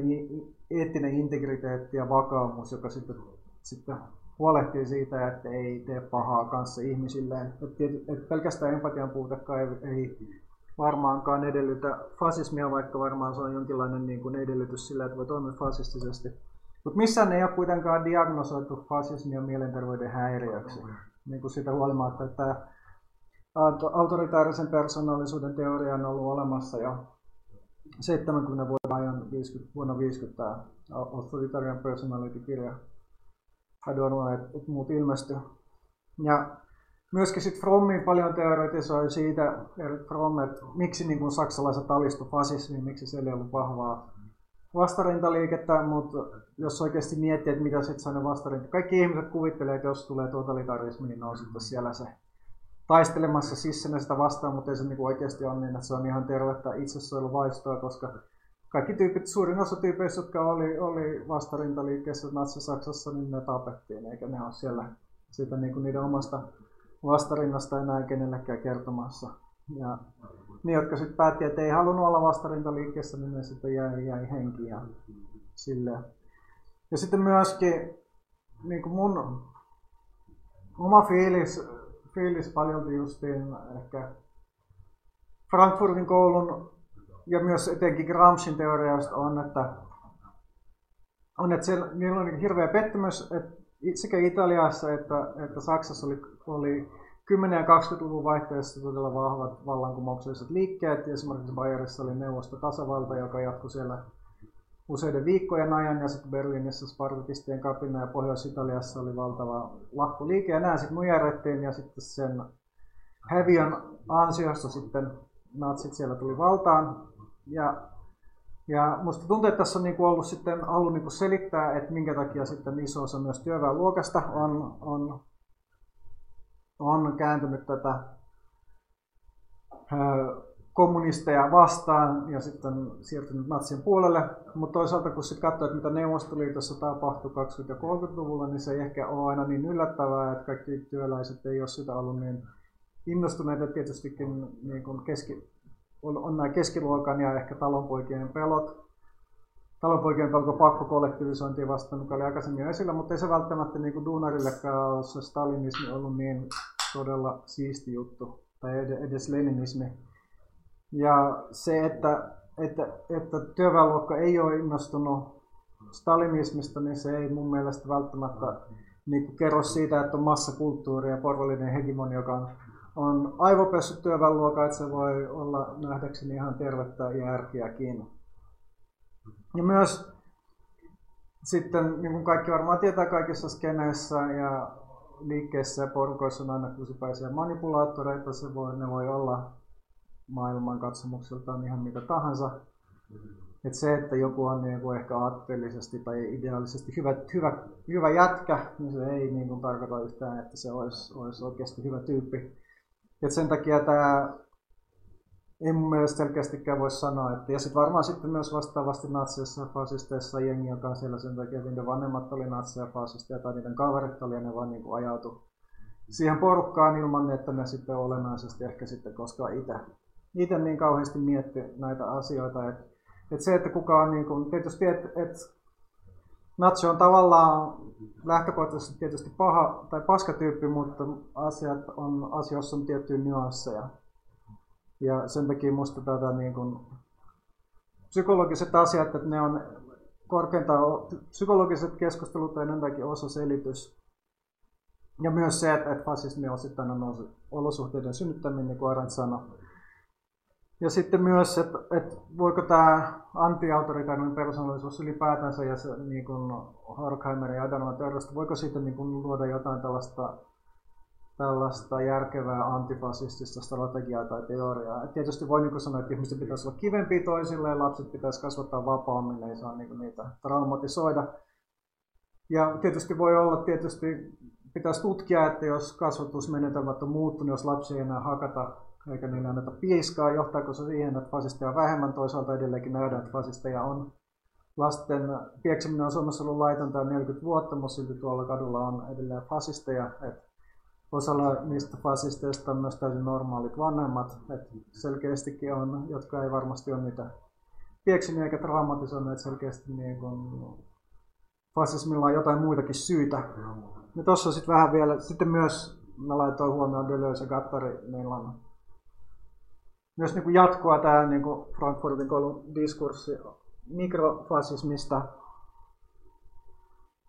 eettinen integriteetti ja vakaumus, joka sitten, sitten huolehtii siitä, että ei tee pahaa kanssa ihmisilleen. Et, et pelkästään empatian puutekaan ei, ei varmaankaan edellytä fasismia, vaikka varmaan se on jonkinlainen niin kuin edellytys sillä, että voi toimia fasistisesti. Mutta missään ei ole kuitenkaan diagnosoitu fasismia mielenterveyden häiriöksi. Niin kuin sitä huolimatta, että tämä autoritaarisen persoonallisuuden teoria on ollut olemassa jo seitsemänkymmentä vuoden ajan, viisikymmentä, vuonna viisikymmentä tämä Authoritarian Personality-kirja Adorno, että muut ilmestyy. Ja myöskin sitten Frommin paljon teoretisoi siitä, että Fromm, että miksi niin kun saksalaiset alistuivat fasismiin, miksi siellä ei ollut vahvaa vastarintaliikettä, mutta jos oikeasti miettii, että mitä sitten on vastarinta. Kaikki ihmiset kuvittelee, että jos tulee totalitarismi, niin on sitten siellä se taistelemassa sissenä sitä vastaan, mutta ei se niin oikeasti ole niin, että se on ihan tervettä itsesuojeluvaistoa, koska kaikki tyypit, suurin osa tyypeistä, jotka oli, oli vastarintaliikkeessä Natsi-Saksassa, niin ne tapettiin, eikä ne ole siellä siitä niin kuin niiden omasta vastarinnasta enää kenellekään kertomassa. Ja ne, jotka sitten päätti, että ei halunnut olla vastarintaliikkeessä, niin ne sitten jäi, jäi henkiin ja silleen. Ja sitten myöskin niin kuin mun oma fiilis, fiilis paljolti justiin ehkä Frankfurtin koulun ja myös etenkin Gramscin teoriasta on, että, on, että siellä, niillä on hirveä pettymys, että sekä Italiassa että, että Saksassa oli, oli kymmenen- ja kaksikymmentäluvun vaihteessa todella vahvat vallankumoukselliset liikkeet. Esimerkiksi Bayerissa oli neuvostotasavalta, joka jatkui siellä useiden viikkojen ajan, ja sitten Berliinissä spartakistien kapina ja Pohjois-Italiassa oli valtava lakkoliike, ja nämä sitten nujerrettiin, ja sitten sen häviön ansiosta sitten natsit siellä tuli valtaan. Ja, ja musta tuntuu, että tässä on niinku ollut sitten halu niinku selittää, että minkä takia sitten iso osa myös työväenluokasta on, on, on kääntynyt tätä ö, kommunisteja vastaan ja sitten siirtynyt natsien puolelle. Mutta toisaalta kun sitten katsoo, että mitä Neuvostoliitossa tapahtui kaksikymmentä- ja kolmekymmentäluvulla, niin se ei ehkä ole aina niin yllättävää, että kaikki työläiset ei ole sitä ollut niin innostuneita tietystikin niin kuin keski, on, on nämä keskiluokan ja ehkä talonpoikien pelot. Talonpoikien pelko pakkokollektivisointia vastaan, mikä oli aikaisemmin jo esillä, mutta ei se välttämättä niin kuin duunarillekaan se stalinismi ollut niin todella siisti juttu, tai edes leninismi. Ja se, että, että, että työväenluokka ei ole innostunut stalinismista, niin se ei mun mielestä välttämättä niin kerro siitä, että on massakulttuuri ja porvallinen hegemoni, joka on, on aivopessut työväenluokan, että se voi olla nähdäkseni ihan tervettä ja järkiäkin. Ja myös sitten, niin kuin kaikki varmaan tietää, kaikissa skeneissä ja liikkeissä ja porukoissa on aina kuusipäisiä manipulaattoreita, se voi, ne voi olla maailman katsomukseltaan ihan mitä tahansa. Et se, että joku on niin kuin ehkä aatteellisesti tai ideaalisesti hyvä, hyvä, hyvä jätkä, niin se ei niin kuin tarkoita yhtään, että se olisi, olisi oikeasti hyvä tyyppi. Et sen takia tämä ei mun mielestä selkeästikään voi sanoa. Että, ja sitten varmaan sitten myös vastaavasti natseissa ja fasisteissa jengi, joka on siellä sen takia, että niiden vanhemmat oli natseja ja fasisteja tai niiden kaverit oli ja ne vaan niin kuin ajautui siihen porukkaan ilman, että ne sitten olennaisesti ehkä sitten koskaan itse. Itse niin kauheasti mietti näitä asioita. Että et se, että kuka on niin kuin, tietysti, että et, natsi on tavallaan lähtökohtaisesti tietysti paha tai paskatyyppi, mutta asiat on asioissa on tiettyjä nyansseja. Ja sen takia minusta tätä niin kuin, psykologiset asiat, että ne on korkeintaan, psykologiset keskustelut on enemmänkin osa selitys. Ja myös se, että fasismi osittain on olosuhteiden synnyttäminen, niin kuin Arendt sanoi. Ja sitten myös, että, että voiko tämä anti-autoritaarinen persoonallisuus ylipäätänsä ja se, niin kuin Horkheimerin ja Adornon teoriasta, voiko siitä niin kuin, luoda jotain tällaista, tällaista järkevää antifasistista strategiaa tai teoriaa. Et tietysti voi niin sanoa, että ihmiset pitäisi olla kivempiä toisilleen, lapset pitäisi kasvattaa vapaammin, ei saa niin niitä traumatisoida. Ja tietysti voi olla, tietysti pitäisi tutkia, että jos kasvatusmenetelmät on muuttunut, jos lapsi ei enää hakata eikä niillä anneta piiskaa, johtaako se siihen, että fasisteja on vähemmän, toisaalta edelleenkin nähdään, että fasisteja on. Lasten pieksiminen on Suomessa ollut laitonta neljäkymmentä vuotta, mutta silti tuolla kadulla on edelleen fasisteja. Et osalla niistä fasisteista on myös täysin normaalit vanhemmat, että selkeästikin on, jotka ei varmasti ole niitä pieksineet eikä traumatisoineet, selkeästi niin kun fasismilla on jotain muitakin syitä. No tuossa sitten vähän vielä, sitten myös mä laitoin huomioon Deleuze ja Gattari, niillä on myös niin kun jatkoa tämä niin kun Frankfurtin koulun diskurssi mikrofasismista,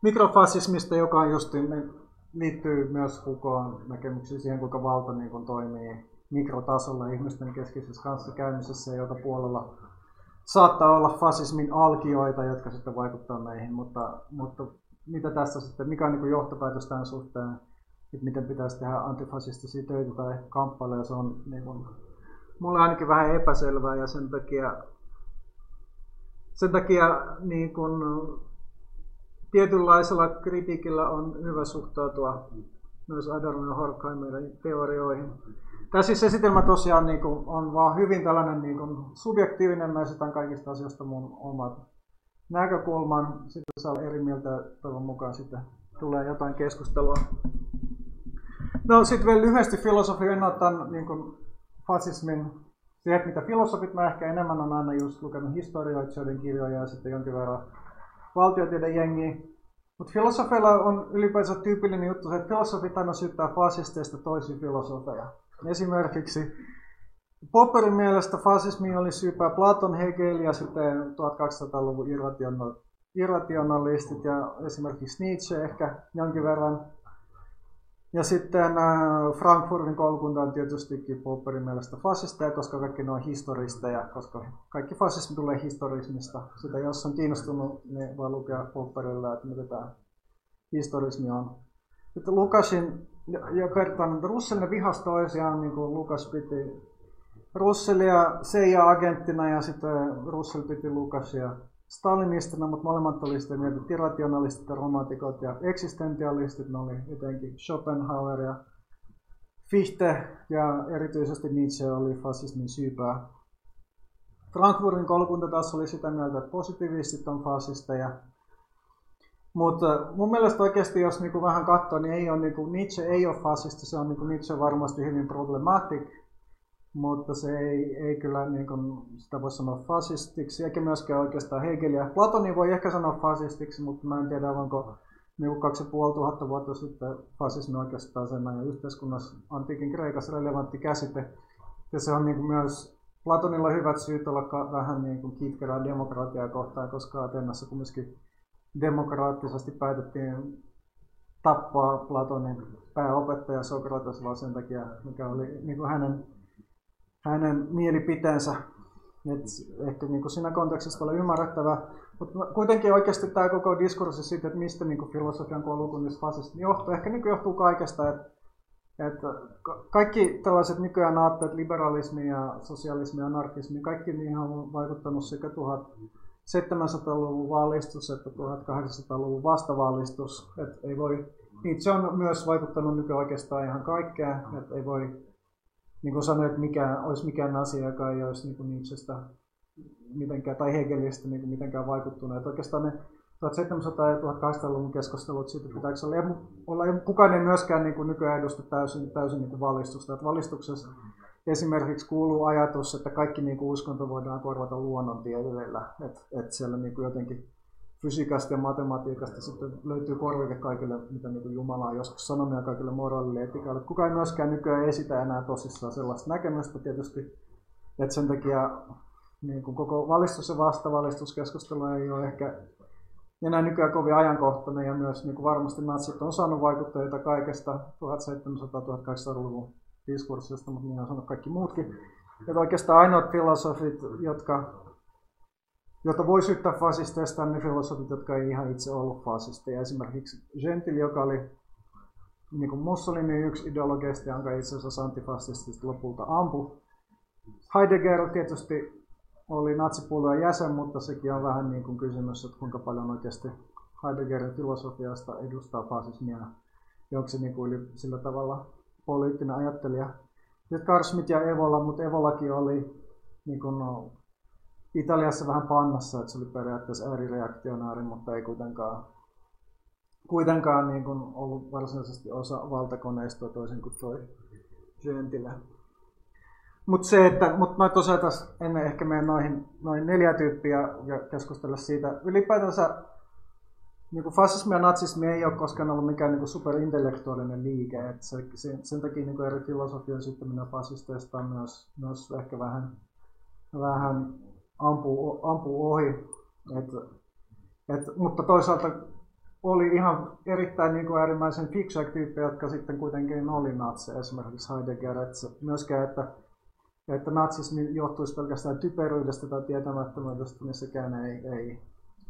mikrofasismista, joka on just niin, liittyy myös Foucault'n näkemyksiin siihen, kuinka valta niin kun toimii mikrotasolla ihmisten keskisessä kanssakäymisessä, joka puolella saattaa olla fasismin alkioita, jotka sitten vaikuttavat meihin, mutta, mutta mitä tässä sitten, mikä on niin kun johtopäätös tämän suhteen, että miten pitäisi tehdä antifasistisia töitä tai kamppailuja, se on niin kun, mulle ainakin vähän epäselvää ja sen takia, sen takia niin kun, tietynlaisella kritiikillä on hyvä suhtautua myös Adorno- ja Horkheimerin teorioihin. Tämä siis esitelmä tosiaan niin kuin, on vaan hyvin tällainen niin kuin, subjektiivinen. Mä esitän kaikista asioista mun omat näkökulman. Sitten saa eri mieltä ja toivon mukaan sitten tulee jotain keskustelua. No sitten vielä lyhyesti filosofia. En otan niin kuin, fasismin. Se, mitä filosofit mä ehkä enemmän on aina just lukenut historioitsijoiden kirjoja ja sitten jonkin verran valtiotieden jengiä. Mutta filosofeilla on ylipäänsä tyypillinen juttu, että filosofit aina syyttää fasisteista toisia filosofeja. Esimerkiksi Popperin mielestä fasismi oli syypää Platon, Hegel ja sitten tuhatkaksisataaluvun irrationalistit ja esimerkiksi Nietzsche ehkä jonkin verran. Ja sitten Frankfurtin koulukunta on tietystikin Popperin mielestä fasisteja, koska kaikki ne on historisteja, koska kaikki fasismi tulee historismista. Sitä jos on kiinnostunut, niin voi lukea Popperilla, että mitä tämä historismi on. Sitten Lukasin ja Bertrand Russell, ne vihasi toisiaan, niin kuin Lukas piti Russellia C I A-agenttina ja sitten Russell piti Lukasia stalinistina, mutta molemmat oli sitten mieltä irrationalistit ja romantikot ja eksistentialistit, ne oli jotenkin Schopenhauer ja Fichte ja erityisesti Nietzsche oli fasismin syypää. Frankfurtin koulukunta taas oli sitä mieltä, että positiivistit on fasisteja. Mutta mun mielestä oikeasti, jos niinku vähän katsoo, niin, ei ole, niin kuin, Nietzsche ei ole fasisti, se on niin kuin, Nietzsche varmasti hyvin problematic, mutta se ei, ei kyllä niin kuin, sitä voi sanoa fasistiksi, eikä myöskään oikeastaan Hegeliä. Platonin voi ehkä sanoa fasistiksi, mutta mä en tiedä, onko niin kaksituhattaviisisataa vuotta sitten fasismi oikeastaan sen ajan yhteiskunnassa antiikin Kreikassa relevantti käsite. Ja se on niin kuin, myös Platonilla hyvät syyt olla vähän niin kuin, kitkerää demokratiaa kohtaan, koska Ateenassa kumminkin demokraattisesti päätettiin tappaa Platonin pääopettaja Sokrates vaan sen takia, mikä oli niin kuin hänen, hänen mielipiteensä. Et ehkä niin kuin siinä kontekstissa oli ymmärrettävää, mutta kuitenkin oikeasti tämä koko diskurssi siitä, että mistä niin kuin filosofian koulukunnissa fasismi johtuu, ehkä niin kuin johtuu kaikesta. Että, että kaikki tällaiset nykyään aatteet, liberalismi ja sosialismi ja anarkismi, kaikki niihin on vaikuttanut sekä tuhatseitsemänsataaluvun vaalistus että tuhatkahdeksansataaluvun vastavalistus. Et ei voi, Nietzsche on myös vaikuttanut nykyään oikeastaan ihan kaikkeen. Et ei voi niin kuin sanoa, että mikä, olisi mikään asia, joka ei olisi niin kuin Nietzschestä mitenkään, tai Hegelistä niin kuin mitenkään vaikuttunut. Et oikeastaan ne tuhatseitsemänsataa- ja tuhatkahdeksansataaluvun keskustelut siitä pitääkö olla, ei, olla ei, kukaan ei myöskään niin kuin nykyään edusta täysin, täysin niin kuin valistusta. Et valistuksessa esimerkiksi kuuluu ajatus, että kaikki niinku uskonto voidaan korvata luonnontieteellä, että et siellä niinku jotenkin fysiikasta ja matematiikasta sitten löytyy korvike kaikille, mitä niinku Jumala on joskus sanonut ja kaikille moraalille etikalle. Kukaan ei myöskään nykyään esitä enää tosissaan sellaista näkemystä tietysti, että sen takia niinku koko valistus- ja vastavalistuskeskustelu ei ole ehkä enää nykyään kovin ajankohtainen ja myös niinku varmasti natsit on saanut vaikutteita kaikesta tuhatseitsemänsataa-tuhatkahdeksansataaluvun diskurssista, mutta niin on sanonut kaikki muutkin. Että oikeastaan ainoat filosofit, jotka joita voi syyttää fasisteista, on ne filosofit, jotka ei ihan itse ollut fasisteja. Esimerkiksi Gentil, joka oli niin kuin Mussolini yksi ideologeista, jonka itse asiassa antifasistit lopulta ampui. Heidegger tietysti oli natsipuolueen jäsen, mutta sekin on vähän niin kuin kysymys, että kuinka paljon oikeasti Heideggerin filosofiasta edustaa fasismia ja onko se niin kuin sillä tavalla poliittinen ajattelija. Nyt Carl Schmitt ja Evola, mutta Evolakin oli niin kun, no, Italiassa vähän pannassa, että se oli periaatteessa äärireaktionaari, mutta ei kuitenkaan, kuitenkaan niin kun ollut varsinaisesti osa valtakoneistoa toisin kuin toi Gentilä. Mutta mut mä tosiaan tässä ennen ehkä menen noihin, noihin neljä tyyppiä ja keskustella siitä ylipäätänsä. Niin fasismi ja natsismi ei ole koskaan ollut mikään niin superintellektuaalinen liike. Et se, sen, sen takia niin eri filosofian syyttäminen fasisteista on myös, myös ehkä vähän, vähän ampuu, ampuu ohi. Et, et, mutta toisaalta oli ihan erittäin niin kuin äärimmäisen fiksuja tyyppejä, jotka sitten kuitenkin oli natseja, esimerkiksi Heidegger. Et se, myöskään, että, että natsismi johtuisi pelkästään typeryydestä tai tietämättömyydestä, niin sekään ei, ei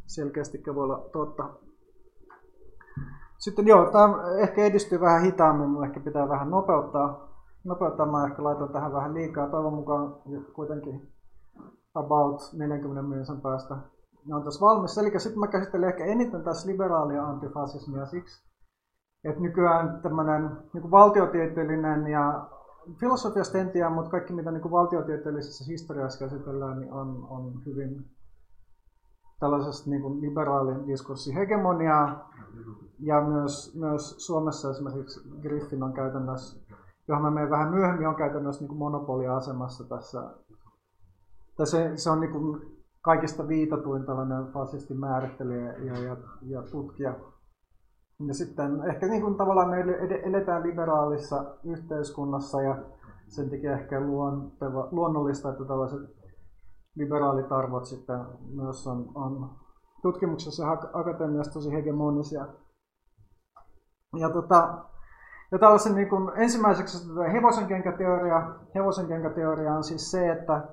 selkeästikään voi olla totta. Sitten joo, tämä ehkä edistyy vähän hitaammin, mutta ehkä pitää vähän nopeuttaa. Nopeuttaa mä ehkä laitan tähän vähän liikaa. Toivon mukaan kuitenkin about neljänkymmenen minuutin päästä ne on tässä valmis. Eli sitten mä käsittelen ehkä eniten tässä liberaalia antifasismia siksi, että nykyään tämmöinen niin valtiotieteellinen ja filosofiasta en tiedä, mutta kaikki mitä niin valtiotieteellisessä historiassa käsitellään niin on, on hyvin tällaisesta niin kuin liberaalin diskurssin hegemoniaa. Ja myös, myös Suomessa esimerkiksi Griffin on käytännössä, johon mä menen vähän myöhemmin, on käytännössä niin kuin monopoliasemassa tässä. Se, se on niin kuin kaikista viitatuin tällainen fasistin määrittelijä ja, ja, ja tutkija. Ja sitten ehkä niin kuin tavallaan me eletään liberaalissa yhteiskunnassa ja sen takia ehkä luonteva, luonnollista, että tällaiset liberaalit arvot sitten myös on, on tutkimuksessa ja akatemiassa tosi hegemonisia. Ja, tota, ja tällaisen niin kuin ensimmäiseksi hevosenkenkäteoria. Hevosenkenkäteoria on siis se, että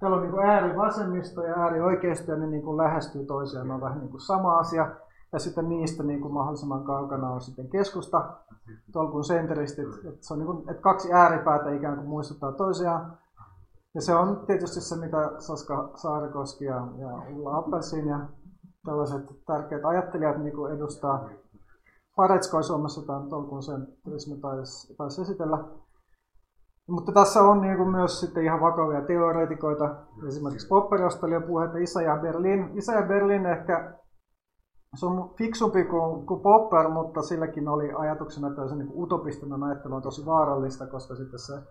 täällä on niin kuin äärivasemmisto ja äärioikeisto ja ne niin kuin lähestyy toisiaan, ne on vähän niin kuin sama asia. Ja sitten niistä niin kuin mahdollisimman kaukana on sitten keskusta, tolkun senteristit, että, se on niin kuin, että kaksi ääripäätä ikään kuin muistuttaa toisiaan. Ja se on tietysti se, mitä Saska Saarikoski ja, ja Ulla Appelsin ja tällaiset tärkeät ajattelijat niin kuin edustaa. Paretskoi Suomessa tämän tolkun sentrismi taisi, taisi esitellä. Mutta tässä on niin kuin myös sitten ihan vakavia teoreetikoita. Esimerkiksi Popperista oli jo puhetta Isä ja Berlin. Isä ja Berlin ehkä se on fiksumpi kuin, kuin Popper, mutta silläkin oli ajatuksena, että se niin utopistinen ajattelu on tosi vaarallista, koska sitten se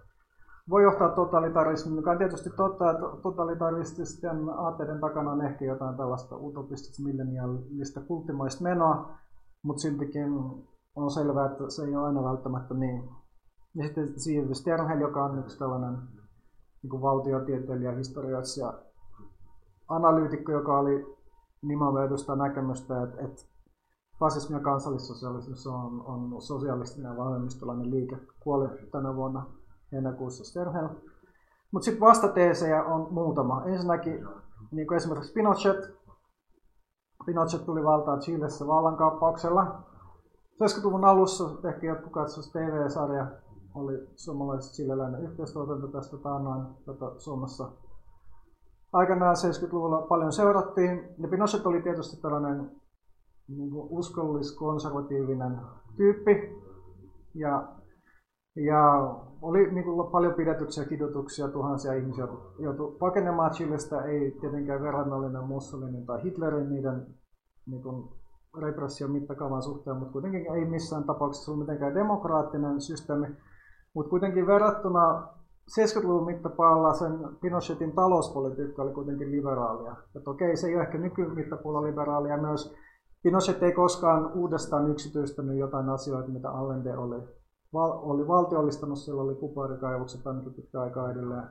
voi johtaa totalitarismiin, joka on tietysti totta, että totalitarististen aatteiden takana on ehkä jotain tällaista utopistista milleniaalista kulttimaista menoa, mutta siltikin on selvää, että se ei ole aina välttämättä niin. Ja sitten Zeev Sternhell, joka on yksi tällainen niin valtiotieteilijä, historioitsija, analyytikko, joka oli nimenomaan edustaa näkemystä, että, että fasismi ja kansallissosialismi on, on sosialistinen ja vasemmistolainen liike, kuoli tänä vuonna heinäkuussa Sternhell. Mutta sitten vastateesejä on muutama. Ensinnäkin niin kuin esimerkiksi Pinochet. Pinochet tuli valtaan Chilessä vallankaappauksella. seitsemänkymmentäluvun alussa ehkä jotkut katsoisivat T V-sarja, oli suomalaiset chileläinen yhteistuotanto tästä taannoin, tätä Suomessa aikanaan seitsemänkymmentäluvulla paljon seurattiin, ja Pinochet oli tietysti tällainen niin kuin uskollis-konservatiivinen tyyppi, ja, ja oli niin kuin paljon pidätyksiä, kidutuksia, tuhansia ihmisiä joutui pakenemaan Chilestä, ei tietenkään verrannollinen Mussolini tai Hitlerin niiden niin kuin repression mittakaavan suhteen, mutta kuitenkin ei missään tapauksessa ollut mitenkään demokraattinen systeemi, mutta kuitenkin verrattuna seitsemänkymmentäluvun mittapuolella sen Pinochetin talouspolitiikka oli kuitenkin liberaalia. Että okei, se ei ole ehkä nykymittapuolella liberaalia myös. Pinochet ei koskaan uudestaan yksityistänyt jotain asioita, mitä Allende oli, Val- oli valtiollistanut. Siellä oli kuparikaivokset ainakin pitkä aikaa edelleen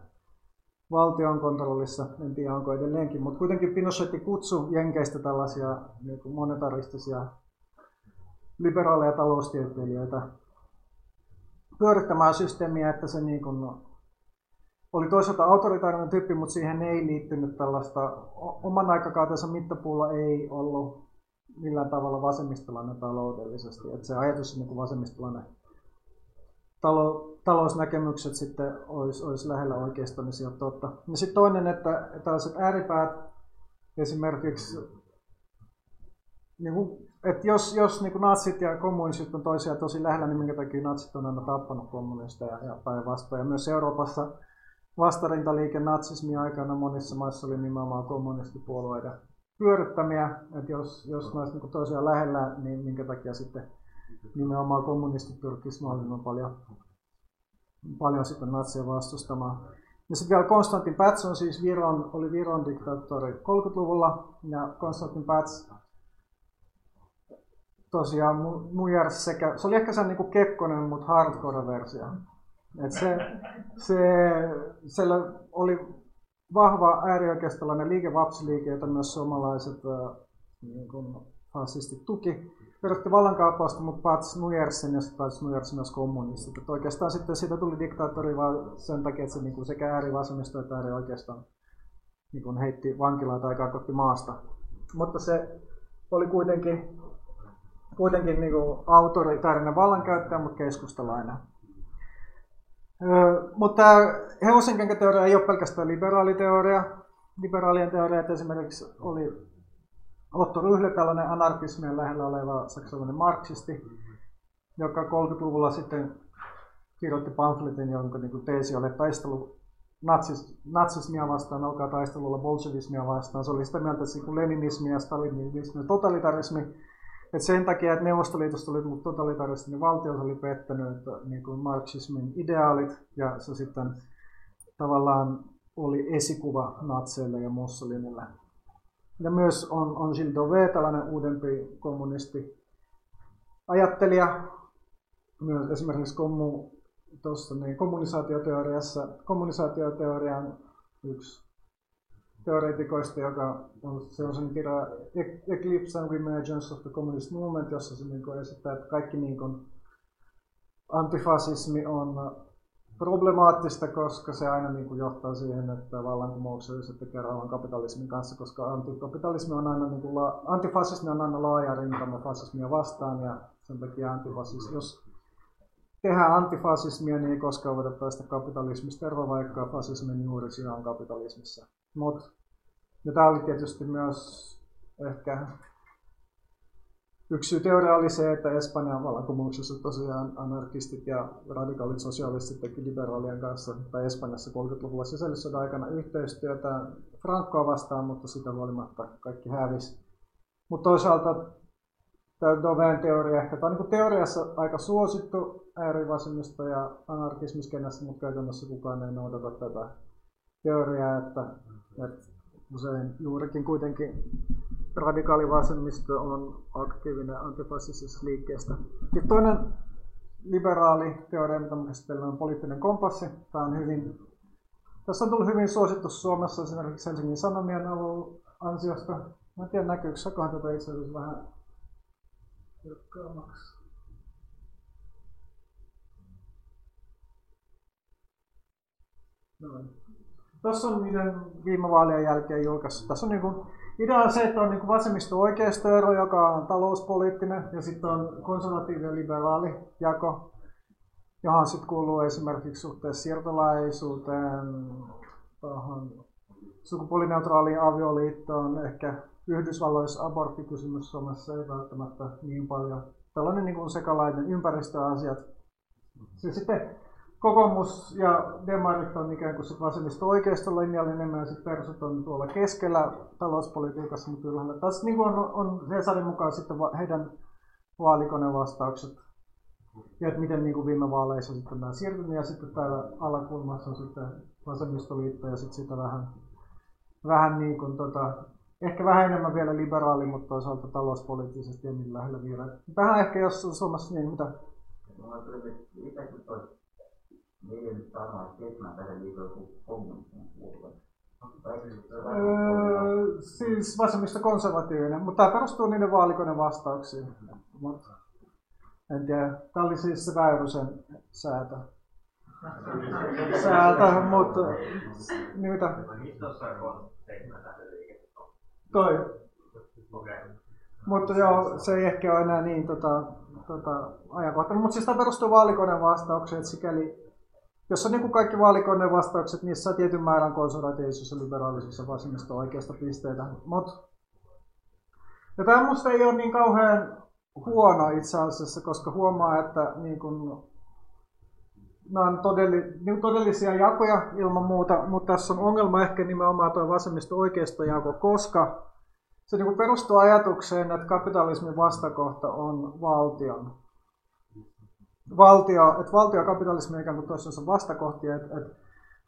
valtion kontrollissa, en tiedä onko edelleenkin. Mutta kuitenkin Pinochet kutsui jenkeistä tällaisia niin kuin monetaristisia liberaaleja taloustieteilijöitä pyörittämään systeemiä, että se niin kuin oli toisaalta autoritaarinen tyyppi, mutta siihen ei liittynyt tällaista, oman aikakautensa mittapuulla ei ollut millään tavalla vasemmistolainen taloudellisesti. Että se ajatus, että vasemmistolainen talo, talousnäkemykset sitten olisi, olisi lähellä oikeistamisia totta. Ja sitten toinen, että tällaiset ääripäät esimerkiksi, niin kuin, että jos, jos niin kuin natsit ja kommunistit on toisiaan tosi lähellä, niin minkä takia natsit on aina tappanut kommunisteja ja päinvastoin. Ja myös Euroopassa vastarintaliike natsismin aikana monissa maissa oli nimenomaan kommunistipuolueiden pyörittämiä, että jos, jos ne olisivat toisiaan lähellä, niin minkä takia sitten nimenomaan kommunistit pyrkisivät mahdollisimman paljon, paljon sitten natsia vastustamaan. Ja sitten vielä Konstantin Päts on siis Viron, oli Viron diktaattori kolmekymmentäluvulla, ja Konstantin Päts tosiaan mujersi sekä, se oli ehkä sen niin kuin Kekkonen, mutta hardcore-versio. Et se, se, siellä oli vahva äärioikeistolainen liike, vapsiliike, jota myös suomalaiset niin kuin fasistit tuki. Perutti vallankaappausta, mutta Päts nujersin ja sitten Päts nujersin myös kommunistit. Et oikeastaan sitten siitä tuli diktaattori vaan sen takia, että se niin kuin sekä äärivasemmisto että äärioikeiston niin kuin heitti vankilaa tai karkotti maasta. Mutta se oli kuitenkin, kuitenkin niin kuin autoritaarinen vallankäyttäjä, mutta keskustalainen. Öö, mutta hevosenkenkäteoria ei ole pelkästään liberaaliteoria. Liberaalien teoria esimerkiksi oli Otto Rühle, tällainen anarkismien lähellä oleva saksalainen marksisti, joka kolmekymmentäluvulla sitten kirjoitti pamfletin, jonka niin kuin teesi oli taistelu natsis, natsismia vastaan, alkaa taistelulla bolshevismia vastaan. Se oli sitä mieltä, että leninismi ja stalinismi ja totalitarismi. Et sen takia, että Neuvostoliitosta oli tullut totalitaristinen valtio, se oli pettänyt niin kuin marksismin ideaalit, ja se sitten tavallaan oli esikuva natseille ja Mussolinille. Ja myös on, on Gilles Daudet, tällainen uudempi kommunisti-ajattelija, myös esimerkiksi kommu, tossa, niin, kommunisaatioteoriassa, kommunisaatioteorian yksi teoreetikoista, joka on sellaisen kirja Eclipse and Remergence of the Communist Movement, jossa se niin esittää, että kaikki niin kuin antifasismi on problemaattista, koska se aina niin kuin johtaa siihen, että vallankumoukselliset tekee rauhan kapitalismin kanssa, koska antikapitalismi on aina, niin kuin la- antifasismi on aina laaja rintama fasismia vastaan, ja sen takia antifasismi, jos tehdään antifasismia, niin ei koskaan voida päästä kapitalismista eroon, vaikka fasismin juuri siinä on kapitalismissa. Mut, ja tämä oli tietysti myös ehkä yksi syy teoria oli se, että Espanjan vallankumouksessa tosiaan anarkistit ja radikaalit sosialistit teki liberaalien kanssa tai Espanjassa kolmekymmentäluvulla sisällissodan aikana yhteistyötä Francoa vastaan, mutta sitä huolimatta kaikki hävisi. Mutta toisaalta tämä on vähän teoria. Ehkä tämä on niin teoriassa aika suosittu äärivasemmisto ja anarkismiskenässä, mutta käytännössä kukaan ei noudata tätä teoriaa, että, että usein juurikin kuitenkin radikaalivasemmisto on aktiivinen antifasistisesta liikkeestä. Sitten toinen liberaali teoria, mitä käsitellään, on poliittinen kompassi. Tämä on hyvin, tässä on tullut hyvin suosittu Suomessa esimerkiksi Helsingin Sanomien alun ansiosta. Mä en tiedä näkyykö, saakohan tätä itse asiassa vähän kirkkaammaksi. Noin. Tuossa on niiden viime vaalien jälkeen julkaissut. Tässä on niin kuin, idea on se, että on niin vasemmisto-oikeistoero, joka on talouspoliittinen, ja sitten on konservatiivinen liberaali jako, johon sitten kuuluu esimerkiksi suhteessa siirtolaisuuteen, sukupuolineutraaliin avioliittoon, ehkä Yhdysvalloissa aborttikysymys Suomessa ei välttämättä niin paljon. Tällainen niin kuin sekalainen ympäristöasiat. Sitten kokoomus ja demarit on ikään kuin vasemmisto-oikeistolla linjalla enemmän, ja sitten persut on tuolla keskellä talouspolitiikassa, mutta ylhäällä. Tässä niin on, on Hesarin mukaan sitten heidän vaalikonevastaukset, ja että miten niin kuin viime vaaleissa sitten nämä siirtymät, ja sitten täällä alakulmassa on sitten vasemmistoliitto, ja sitten siitä vähän, vähän niin kuin tota, ehkä vähän enemmän vielä liberaali, mutta toisaalta talouspoliittisesti ja niin lähellä vielä. Tähän ehkä jos on Suomessa niin, mitä? Meillä on varmaan seitsemän vähän liikaa kuin kommunismin puolella. Siis vasemmista konservatiivinen, mutta tämä perustuu niiden vaalikoiden vastauksiin. En tiedä, tämä oli siis se Väyrysen säätö. Säätö, mutta... Niin mitä? Toi. Mutta joo, se ei ehkä ole enää niin tota, tota, ajankohtainen. Mutta siis tämä perustuu vaalikoiden vastaukseen, että sikäli jos on niin kuin kaikki vaalikoneen vastaukset, niissä saa tietyn määrän konservatiivisuus ja liberaalisuus ja vasemmisto oikeasta pisteitä. Mut. Ja tämä minusta ei ole niin kauhean huono itse asiassa, koska huomaa, että niin kun, nämä on todelli, niin todellisia jakoja ilman muuta, mutta tässä on ongelma ehkä nimenomaan tuo vasemmisto oikeasta jako, koska se niin kun perustuu ajatukseen, että kapitalismin vastakohta on valtion. Valtio, että valtiokapitalismi on ikään kuin toisensa vastakohtia, että, että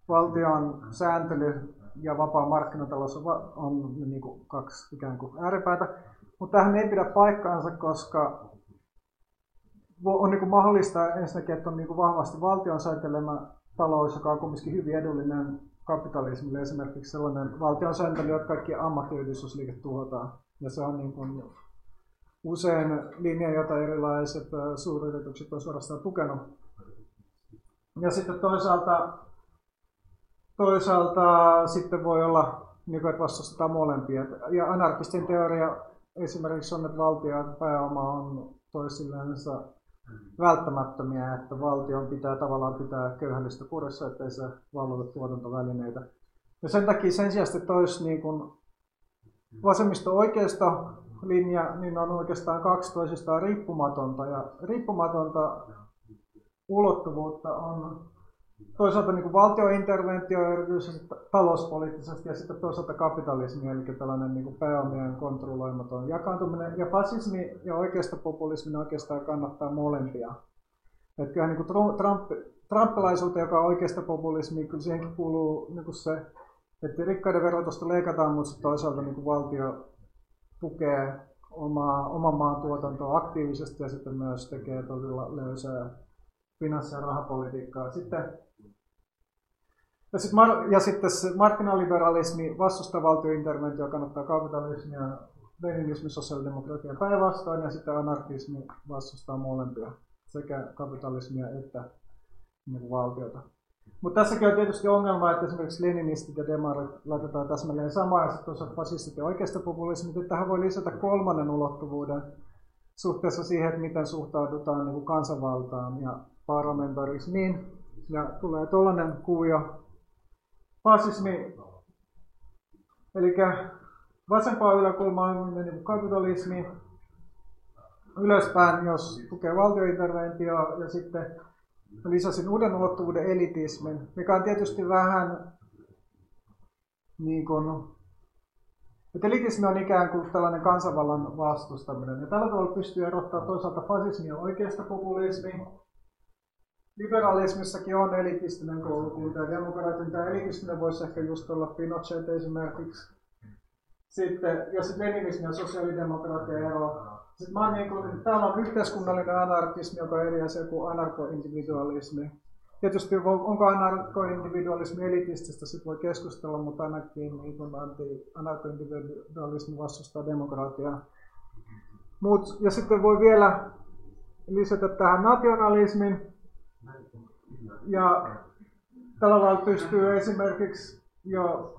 valtion sääntely ja vapaa markkinatalous on, on niin kuin kaksi ikään kuin ääripäätä, mutta tähän ei pidä paikkaansa, koska on niin kuin mahdollista ensinnäkin, että on niin kuin vahvasti valtion säätelemä talous, joka on kuitenkin hyvin edullinen kapitalismille, esimerkiksi sellainen valtion sääntely, että kaikki ammattiyhdistysliike tuhotaan, ja se on niin kuin usein linja, jota erilaiset suuryritykset on suorastaan tukenut. Ja sitten toisaalta, toisaalta sitten voi olla, että vastustaa molempia. Ja anarkistin teoria esimerkiksi on, että valtion pääoma on toisillensa välttämättömiä, että valtion pitää tavallaan pitää köyhällistä kurissa, ettei se valvota tuotantovälineitä. Ja sen takia sen sijaan, että olisi niin kuin vasemmisto-oikeisto linja, niin on oikeastaan kaksi toisistaan riippumatonta, ja riippumatonta ulottuvuutta on toisaalta niin kuin valtiointerventio erityisesti talouspoliittisesti ja sitten toisaalta kapitalismi, eli tällainen niin kuin pääomien kontrolloimaton jakaantuminen, ja fasismi ja oikeistopopulismi oikeastaan kannattaa molempia. Että kyllähän niin kuin Trump, trumpilaisuuteen, joka on oikeistopopulismi, kyllä siihenkin kuuluu niin kuin se, että rikkaiden verotusta leikataan, mutta toisaalta niin kuin valtio tukee omaa, oman maan tuotantoa aktiivisesti ja sitten myös tekee todella löysää finanssi- ja rahapolitiikkaa. Sitten, ja, sit mar, ja sitten se markkinaliberalismi vastustaa valtiointerventioa, kannattaa kapitalismia, leninismi, sosiaalidemokratia päinvastoin, ja sitten anarkismi vastustaa molempia, sekä kapitalismia että niin valtiota. Mutta tässäkin on tietysti ongelma, että esimerkiksi leninistit ja demarit laitetaan täsmälleen samaan, ja sitten fasistit ja oikeistopopulismit, että tähän voi lisätä kolmannen ulottuvuuden suhteessa siihen, että miten suhtaudutaan niin kuin kansanvaltaan ja parlamentarismiin. Ja tulee tuollainen kuvio. Fasismi, eli vasempaa yläkulmaa on niin kapitalismi, ylöspäin, jos tukee valtiointerventiota, ja sitten mä lisäsin uuden ulottuvuuden elitismin, mikä on tietysti vähän niin kuin, Että elitismi on ikään kuin tällainen kansanvallan vastustaminen. Ja tällä tavalla pystyy erottamaan toisaalta fasismia oikeasta populismiin. Liberalismissakin on elitistinen koulukunta ja demokraatin tämä elitistinen voisi ehkä just olla Pinochet esimerkiksi. Sitten, ja sitten leninismi ja sosiaalidemokraatia ero. Sitten mä oon niin kuin, täällä on yhteiskunnallinen anarkismi, joka on eri asia kuin anarkoindividualismi. Tietysti onko anarkoindividualismi elitististä, sitten voi keskustella, mutta ainakin niin kuin anarkoindividualismi vastustaa demokratiaa. Mut, ja sitten voi vielä lisätä tähän nationalismin. Ja tällä lailla pystyy esimerkiksi jo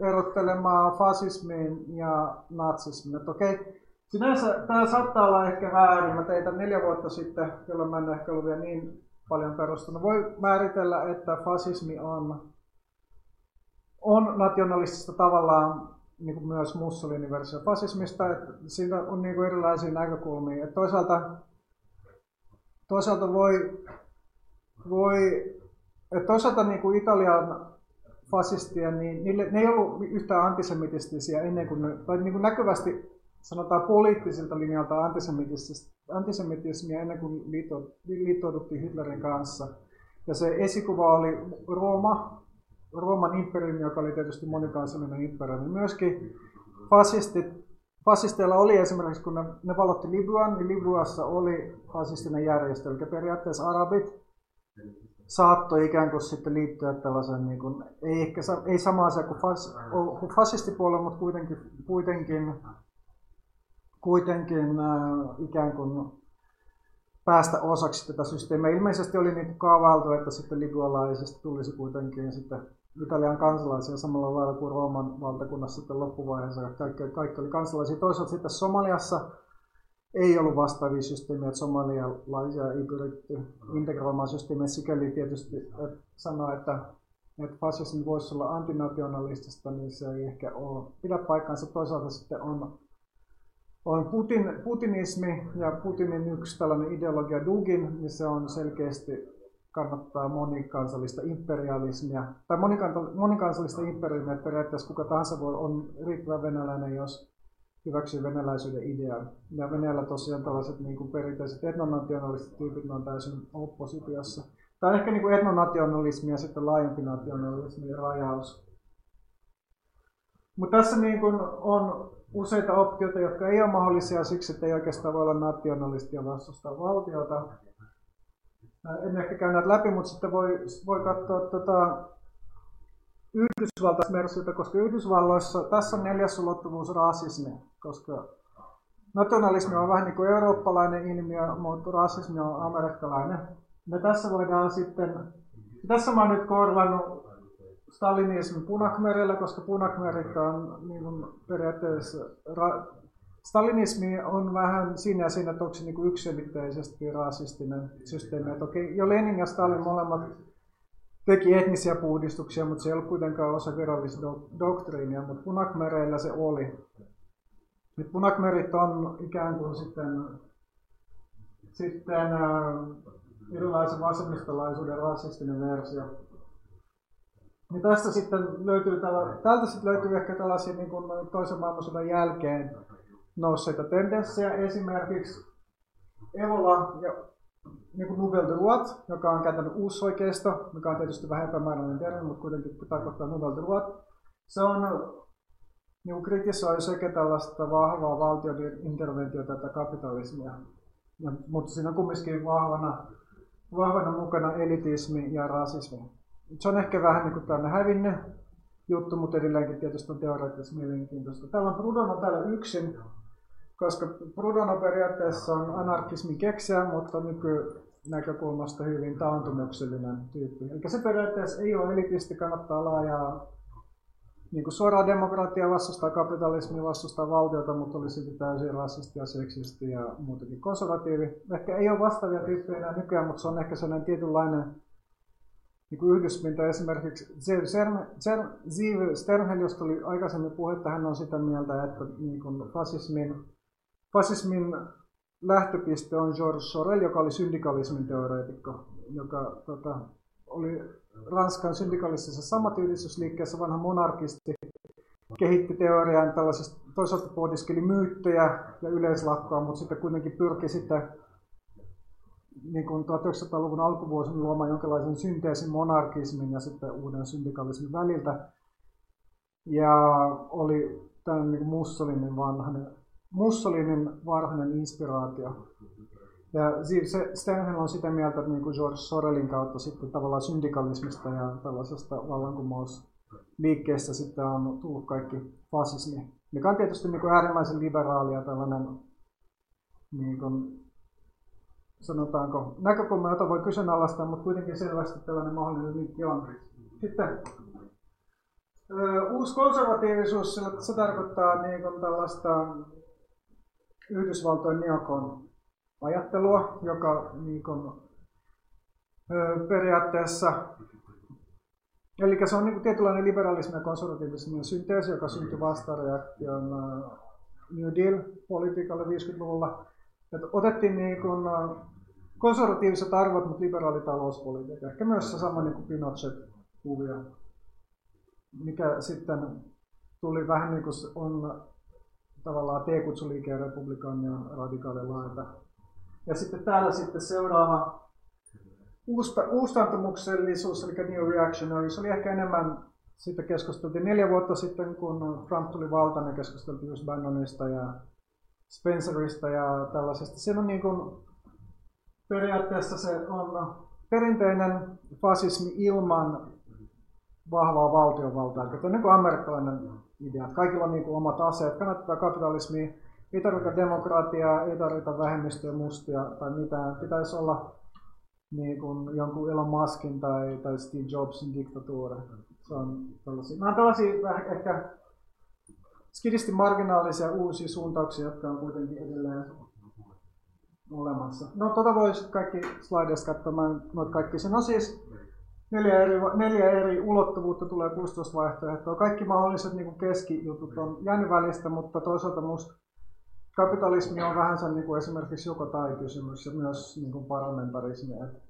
erottelemaan fasismiin ja natsismiin. Että okei, sinänsä tämä saattaa olla ehkä väärin. Mä tein tämän neljä vuotta sitten, jolloin mä en ehkä ollut vielä niin paljon perustunut. Voi määritellä, että fasismi on, on nationalistista tavallaan niin kuin myös Mussolinin versio fasismista. Että siinä on niin kuin erilaisia näkökulmia. Että toisaalta, toisaalta voi... Voi, että toisaalta niin kuin Italian fasistia, niin niille, ne ei ollut yhtään antisemitistisiä ennen kuin ne, tai niin kuin näkyvästi sanotaan poliittisilta linjalta antisemitismiä ennen kuin liittouduttiin Hitlerin kanssa. Ja se esikuva oli Rooma, Rooman imperiumi, joka oli tietysti monikansallinen imperiumi. Myöskin fasistit, fasisteilla oli esimerkiksi, kun ne, ne valotti Libyan, niin Libyassa oli fasistinen järjestö, eli periaatteessa arabit saattoi ikään kuin sitten liittyä tällaisen, niin kuin, ei ehkä ei sama asia kuin, fas, kuin fasistipuolue, mutta kuitenkin, kuitenkin, kuitenkin äh, ikään kuin päästä osaksi tätä systeemiä. Ilmeisesti oli niin kaavailtu, että sitten libyalaisista tulisi kuitenkin sitten Italian kansalaisia samalla lailla kuin Rooman valtakunnassa sitten loppuvaiheessa. Kaikki, kaikki oli kansalaisia. Toisaalta sitten Somaliassa ei ollut vastaavia systeemiä, että somalialaisia ei pyritty integroimaan systeemiä, sikäli tietysti että sanoa, että, että fasismi voisi olla antinationalistista, niin se ei ehkä ole pidä paikkaansa. Toisaalta sitten on, on Putin, putinismi ja Putinin yksi tällainen ideologia Dugin, niin se on selkeästi kannattaa monikansallista imperialismia, tai monikansallista imperialismia, että periaatteessa kuka tahansa voi on riittävän venäläinen, jos hyväksyy venäläisyyden idean. Ja Venäjällä tosiaan tällaiset niin kuin perinteiset etnonationalistit tyypit on täysin oppositiossa. Tai ehkä niin kuin etnonationalismi ja sitten laajempi nationalismi ja rajaus. Mutta tässä niin kuin on useita optioita, jotka ei ole mahdollisia siksi, että ei oikeastaan voi olla nationalistia vastustaa valtiota. En ehkä käy näitä läpi, mutta sitten voi, voi katsoa tota, Yhdysvaltaismersiltä, koska Yhdysvalloissa tässä on neljäs ulottuvuus rasismi, koska nationalismi on vähän niin kuin eurooppalainen ilmiö, mutta rasismi on amerikkalainen. Me tässä voidaan sitten, tässä mä oon nyt korvannut stalinismin punakmerillä, koska punakmerit on niin kuin periaatteessa, ra, stalinismi on vähän siinä ja siinä, että onko se niin kuin yksiselitteisesti rasistinen systeemi, että okei, jo Lenin ja Stalin molemmat teki etnisiä puhdistuksia, mutta se ei ollut kuitenkaan osa virallista doktriinia, mutta punakmereillä se oli. Nyt punakmerit on ikään kuin sitten, sitten erilaisen vasemmistolaisuuden rasistinen versio. Ja tästä sitten löytyy, täältä sitten löytyy ehkä tällaisia niin kuin toisen maailmansodan jälkeen nousseita tendenssejä, esimerkiksi Evola ja niin kuin Nouvelle Droite, joka on käytänyt uusoikeisto, mikä on tietysti vähän epämääräinen termi, mutta kuitenkin tarkoittaa Nouvelle Droite. Se on, niin kuin kritisoi sekä tällaista vahvaa valtion interventiota tai kapitalismia, ja, mutta siinä on kumminkin vahvana, vahvana mukana elitismi ja rasismi. Se on ehkä vähän niin kuin tämmöinen hävinnyt juttu, mutta edelleenkin tietysti on teoreettisesti mielenkiintoista. Täällä on Proudhon täällä yksin, koska Proudhon periaatteessa on anarkismin keksijä, mutta nykynäkökulmasta hyvin taantumuksellinen tyyppi. Eli se periaatteessa ei ole elitisti, kannattaa laajaa niin suoraa demokratiaa, vastustaa kapitalismia, vastustaa valtiota, mutta oli silti täysin rasisti ja seksisti ja muutenkin konservatiivi. Ehkä ei ole vastaavia tyyppejä enää nykyään, mutta se on ehkä sellainen tietynlainen niin yhdyspinta. Esimerkiksi Zeev Sternhell, josta oli aikaisemmin puhetta, hän on sitä mieltä, että niin kuin fasismin Fasismin lähtöpiste on Georges Sorel, joka oli syndikalismin teoreetikko, joka tota, oli Ranskan syndikalistisessa samatyylisyysliikkeessä vanha monarkisti, kehitti teoriaan tällaisesta, toisaalta pohdiskeli myyttejä ja yleislakkoa, mutta sitten kuitenkin pyrki sitten niin kuin tuhatyhdeksänsataaluvun alkuvuosina luomaan jonkinlaisen synteesin monarkismin ja sitten uuden syndikalismin väliltä. Ja oli tämän niin Mussolinin vanhainen, Mussolinin varhainen inspiraatio. Ja Zeev Sternhell on sitä mieltä, että niin kuin George Sorelin kautta sitten tavallaan syndikalismista ja tällaisesta vallankumousliikkeestä sitten on tullut kaikki fasismi, mikä on tietysti niin kuin äärimmäisen liberaalia tällainen niin kuin, sanotaanko, näkökulma, jota voi kyseenalaistaa, mutta kuitenkin selvästi tällainen mahdollinen linkki on. Sitten uusi konservatiivisuus, se tarkoittaa niin kuin tällaista Yhdysvaltojen neokon ajattelua, joka niin kuin, periaatteessa, eli se on niin kuin tietynlainen liberalismi ja konservatiivismin synteesi, joka syntyi vastareaktion New Deal-politiikalle viisikymmentäluvulla. Että otettiin niin kuin konservatiiviset arvot, mutta liberaali talouspolitiikka. Ehkä myös se sama niin kuin Pinochet-kuvio, mikä sitten tuli vähän niin kuin on tavallaan T-kutsuliikeen republikaanien radikaalilaita. Ja sitten täällä sitten seuraava uustantumuksellisuus, eli New Reactionary. Se oli ehkä enemmän, siitä keskusteltiin neljä vuotta sitten, kun Trump tuli valtaan ja keskusteltiin just Bannonista ja Spencerista ja tällaisesta. Siinä on niin kuin, periaatteessa se on perinteinen fasismi ilman vahvaa valtiovaltaa. Tämä on niin kuin amerikkalainen idea. Kaikilla on niin kuin omat aseet. Kannattaa kapitalismia. Ei tarvita demokratiaa, ei tarvita vähemmistöjä, mustia tai mitään. Pitäisi olla niin kuin jonkun Elon Muskin tai, tai Steve Jobsin diktatuuri. Se on tällaisia. Nämä on tällaisia ehkä skidisti marginaalisia uusia suuntauksia, jotka on kuitenkin edelleen olemassa. No tota voisi kaikki slides katsomaan, noita kaikki sen on siis neljä eri, neljä eri ulottuvuutta tulee kuusitoista vaihtoehtoa. Kaikki mahdolliset niin kuin keskijutut on jäänyt välistä, mutta toisaalta musta kapitalismi on vähän sen niin kuin esimerkiksi joko tai kysymys ja myös niin kuin parlamentarismi. Et,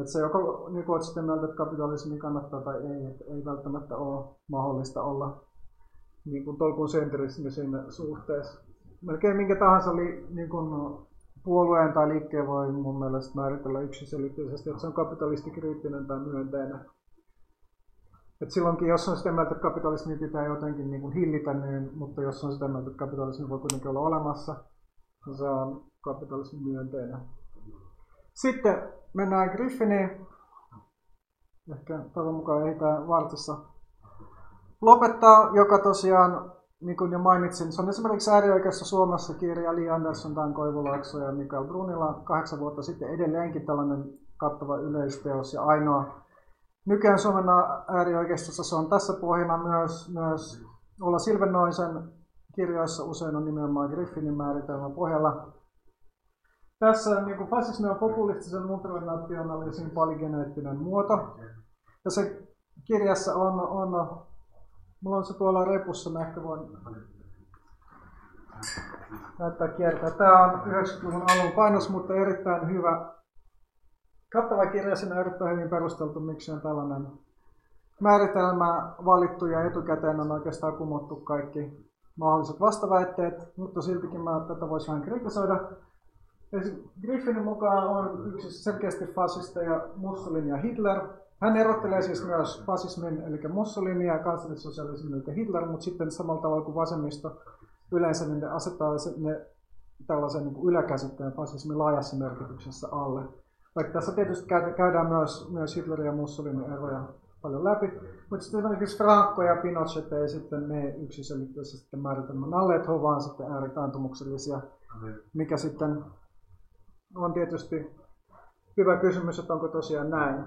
et se joko niin kuin olet sitä mieltä, että kapitalismi kannattaa tai ei, et ei välttämättä ole mahdollista olla niin kuin tolkun sentrismi siinä suhteessa. Melkein minkä tahansa li, niin kuin puolueen tai liikkeen voi mun mielestä määritellä yksiselitteisesti, että se on kapitalistikriittinen tai myönteinen. Et silloinkin, jos on sitä mieltä, että kapitalismi pitää jotenkin niin kuin hillitä, niin, mutta jos on sitä mieltä, että kapitalismi voi kuitenkin olla olemassa, niin se on kapitalismi myönteinen. Sitten mennään Griffiniin. Ehkä toivon mukaan ehditään vartissa lopettaa, joka tosiaan, niin kuin jo mainitsin, se on esimerkiksi äärioikeassa Suomessa kirja Li Andersson, Dan Koivulaakso ja Mikael Brunila kahdeksan vuotta sitten edelleenkin tällainen kattava yleisteos ja ainoa. Nykyään Suomen äärioikeistossa se on tässä pohjana myös, myös Ulla Silvennoisen kirjoissa usein on nimenomaan Griffinin määritelmä pohjalla. Tässä niin kuin fasismi on populistisen multinationalismin polygeneettinen muoto. Tässä kirjassa on, on mulla on se tuolla repussa, mä ehkä voin näyttää kiertää. Tämä on yhdeksänkymmentäluvun alun painos, mutta erittäin hyvä, kattava kirja. Siinä on erittäin hyvin perusteltu, miksi on tällainen määritelmä valittu ja etukäteen on oikeastaan kumottu kaikki mahdolliset vastaväitteet, mutta siltikin mä tätä voisi vähän kritisoida. Griffinin mukaan on yksi selkeästi fasisteja Mussolini ja Hitler. Hän erottelee siis myös fasismin, eli Mussolini ja kansallissosialismin, eli Hitler, mutta sitten samalla tavalla kuin vasemmisto yleensä niin ne asettaa ne tällaisen niin kuin yläkäsitteen fasismin laajassa merkityksessä alle. Vaikka tässä tietysti käydään myös, myös Hitlerin ja Mussolinin eroja paljon läpi, mutta sitten esimerkiksi Franco ja Pinochet ei sitten mene yksiselitteisesti määritelmän alle, että he ovat vaan sitten ääritaantumuksellisia, mikä sitten on tietysti hyvä kysymys, että onko tosiaan näin.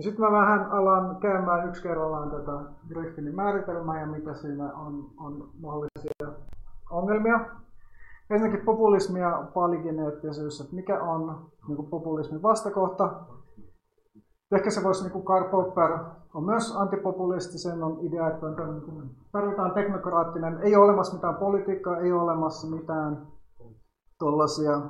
Sitten mä vähän alan käymään yksi kerrallaan tätä Griffinin määritelmää ja mitä siinä on, on mahdollisia ongelmia. Ensinnäkin populismi ja polygeneettisyys, että mikä on niin kuin populismin vastakohta. Ehkä se voisi, niin kuin Karl Popper on myös antipopulistisen on idea, että tarvitaan teknokraattinen, ei ole olemassa mitään politiikkaa, ei ole olemassa mitään tuollaisia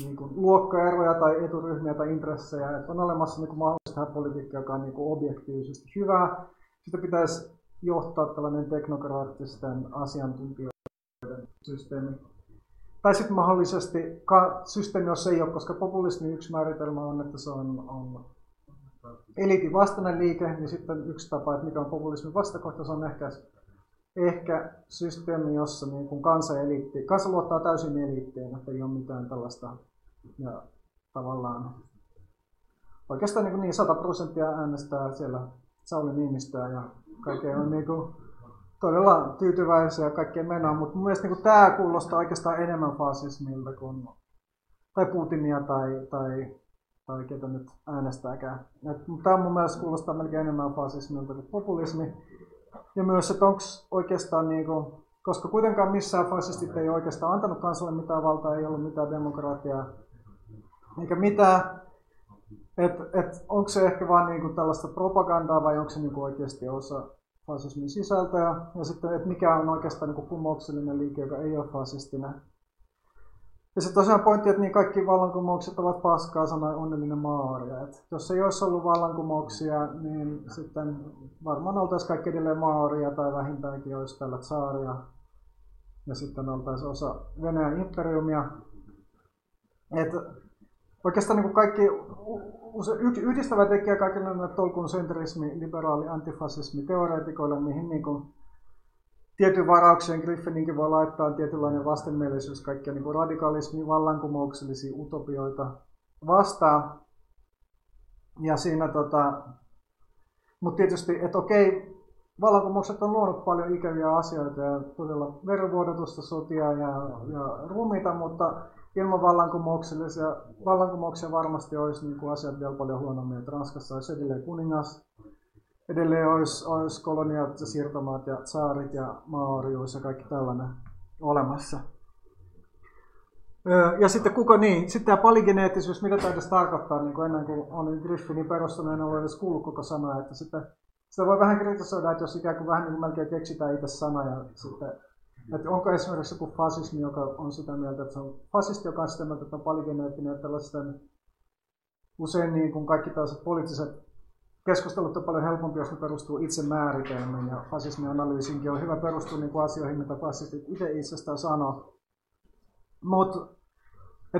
niin kuin luokkaeroja tai eturyhmiä tai intressejä, että on olemassa niin kuin mahdollista politiikkaa, joka on niin kuin objektiivisesti hyvää. Sitä pitäisi johtaa tällainen teknokraattisten asiantuntijoiden systeemi. Tai sitten mahdollisesti ka- systeemi, jos ei ole, koska populismin yksi määritelmä on, että se on, on eliitin vastainen liike, niin sitten yksi tapa, että mikä on populismin vastakohta, se on ehkä, ehkä systeemi, jossa niin kun kansa, eliitti, kansa luottaa täysin eliittiin, että ei ole mitään tällaista ja tavallaan oikeastaan niin, niin sata prosenttia äänestää siellä Sauli Niinistöä ja kaikkea on niin kuin todella tyytyväisiä kaikkeen menoon, mutta mun mielestä niin kuin tämä kuulostaa oikeastaan enemmän fasismilta kuin tai Putinia tai, tai, tai ketä nyt äänestääkään. Tämä mun mielestä kuulostaa melkein enemmän fasismilta kuin populismi. Ja myös, että onko oikeastaan, niin kuin, koska kuitenkaan missään fasistit ei oikeastaan antanut kansalle mitään valtaa, ei ollut mitään demokratiaa eikä mitään. Että et, onko se ehkä vain niinku tällaista propagandaa vai onko se niinku oikeasti osa fasismin sisältöä? Ja sitten, että mikä on oikeastaan niinku kumouksellinen liike, joka ei ole fasistinen. Ja se tosiaan pointti, että niin kaikki vallankumoukset ovat paskaa, sanoi onnellinen maa-arja. Et jos ei olisi ollut vallankumouksia, niin sitten varmaan oltaisiin kaikki edelleen maa-arja tai vähintäänkin olisi tällä tsaaria. Ja sitten oltaisiin osa Venäjän imperiumia. Et, Oikeastaan niin kaikki yhdistävä tekijä kaikille näille tolkun sentrismi, liberaali, antifasismi teoreetikoille, mihin niin kuin tietyn varaukseen Griffininkin voi laittaa tietynlainen vastenmielisyys, kaikkia niin radikalismi, vallankumouksellisia utopioita vastaan. Ja siinä, tota, mutta tietysti, että okei, vallankumoukset on luonut paljon ikäviä asioita ja todella verenvuodotusta, sotia ja, ja rumita, mutta ilman vallankumouksellisia, vallankumouksia varmasti olisi niin kuin asiat vielä paljon huonommin, että Ranskassa olisi edelleen kuningas, edelleen olisi, olisi koloniat ja siirtomaat ja tsaarit ja maaorjuus ja kaikki tällainen olemassa. Ja sitten kuka niin, sitten tämä polygeneettisyys, mitä tämä edes tarkoittaa, niin kuin ennen kuin olin Griffinin perustunut, en ole edes kuullut koko sanaa, että sitä, sitä voi vähän kritisoida, että jos ikään kuin vähän niin kuin melkein keksitään itse sana ja sitten että onko esimerkiksi joku fasismi, joka on sitä mieltä, että se on fasisti, joka on sitä mieltä, että on polygeneettinen, tällaisten usein niin kuin kaikki tällaiset poliittiset keskustelut on paljon helpompi, jos ne perustuu itse määritelmiin, ja fasismianalyysinkin on hyvä perustua niin kuin asioihin, mitä fasistit itse itsestään sanoo. Mutta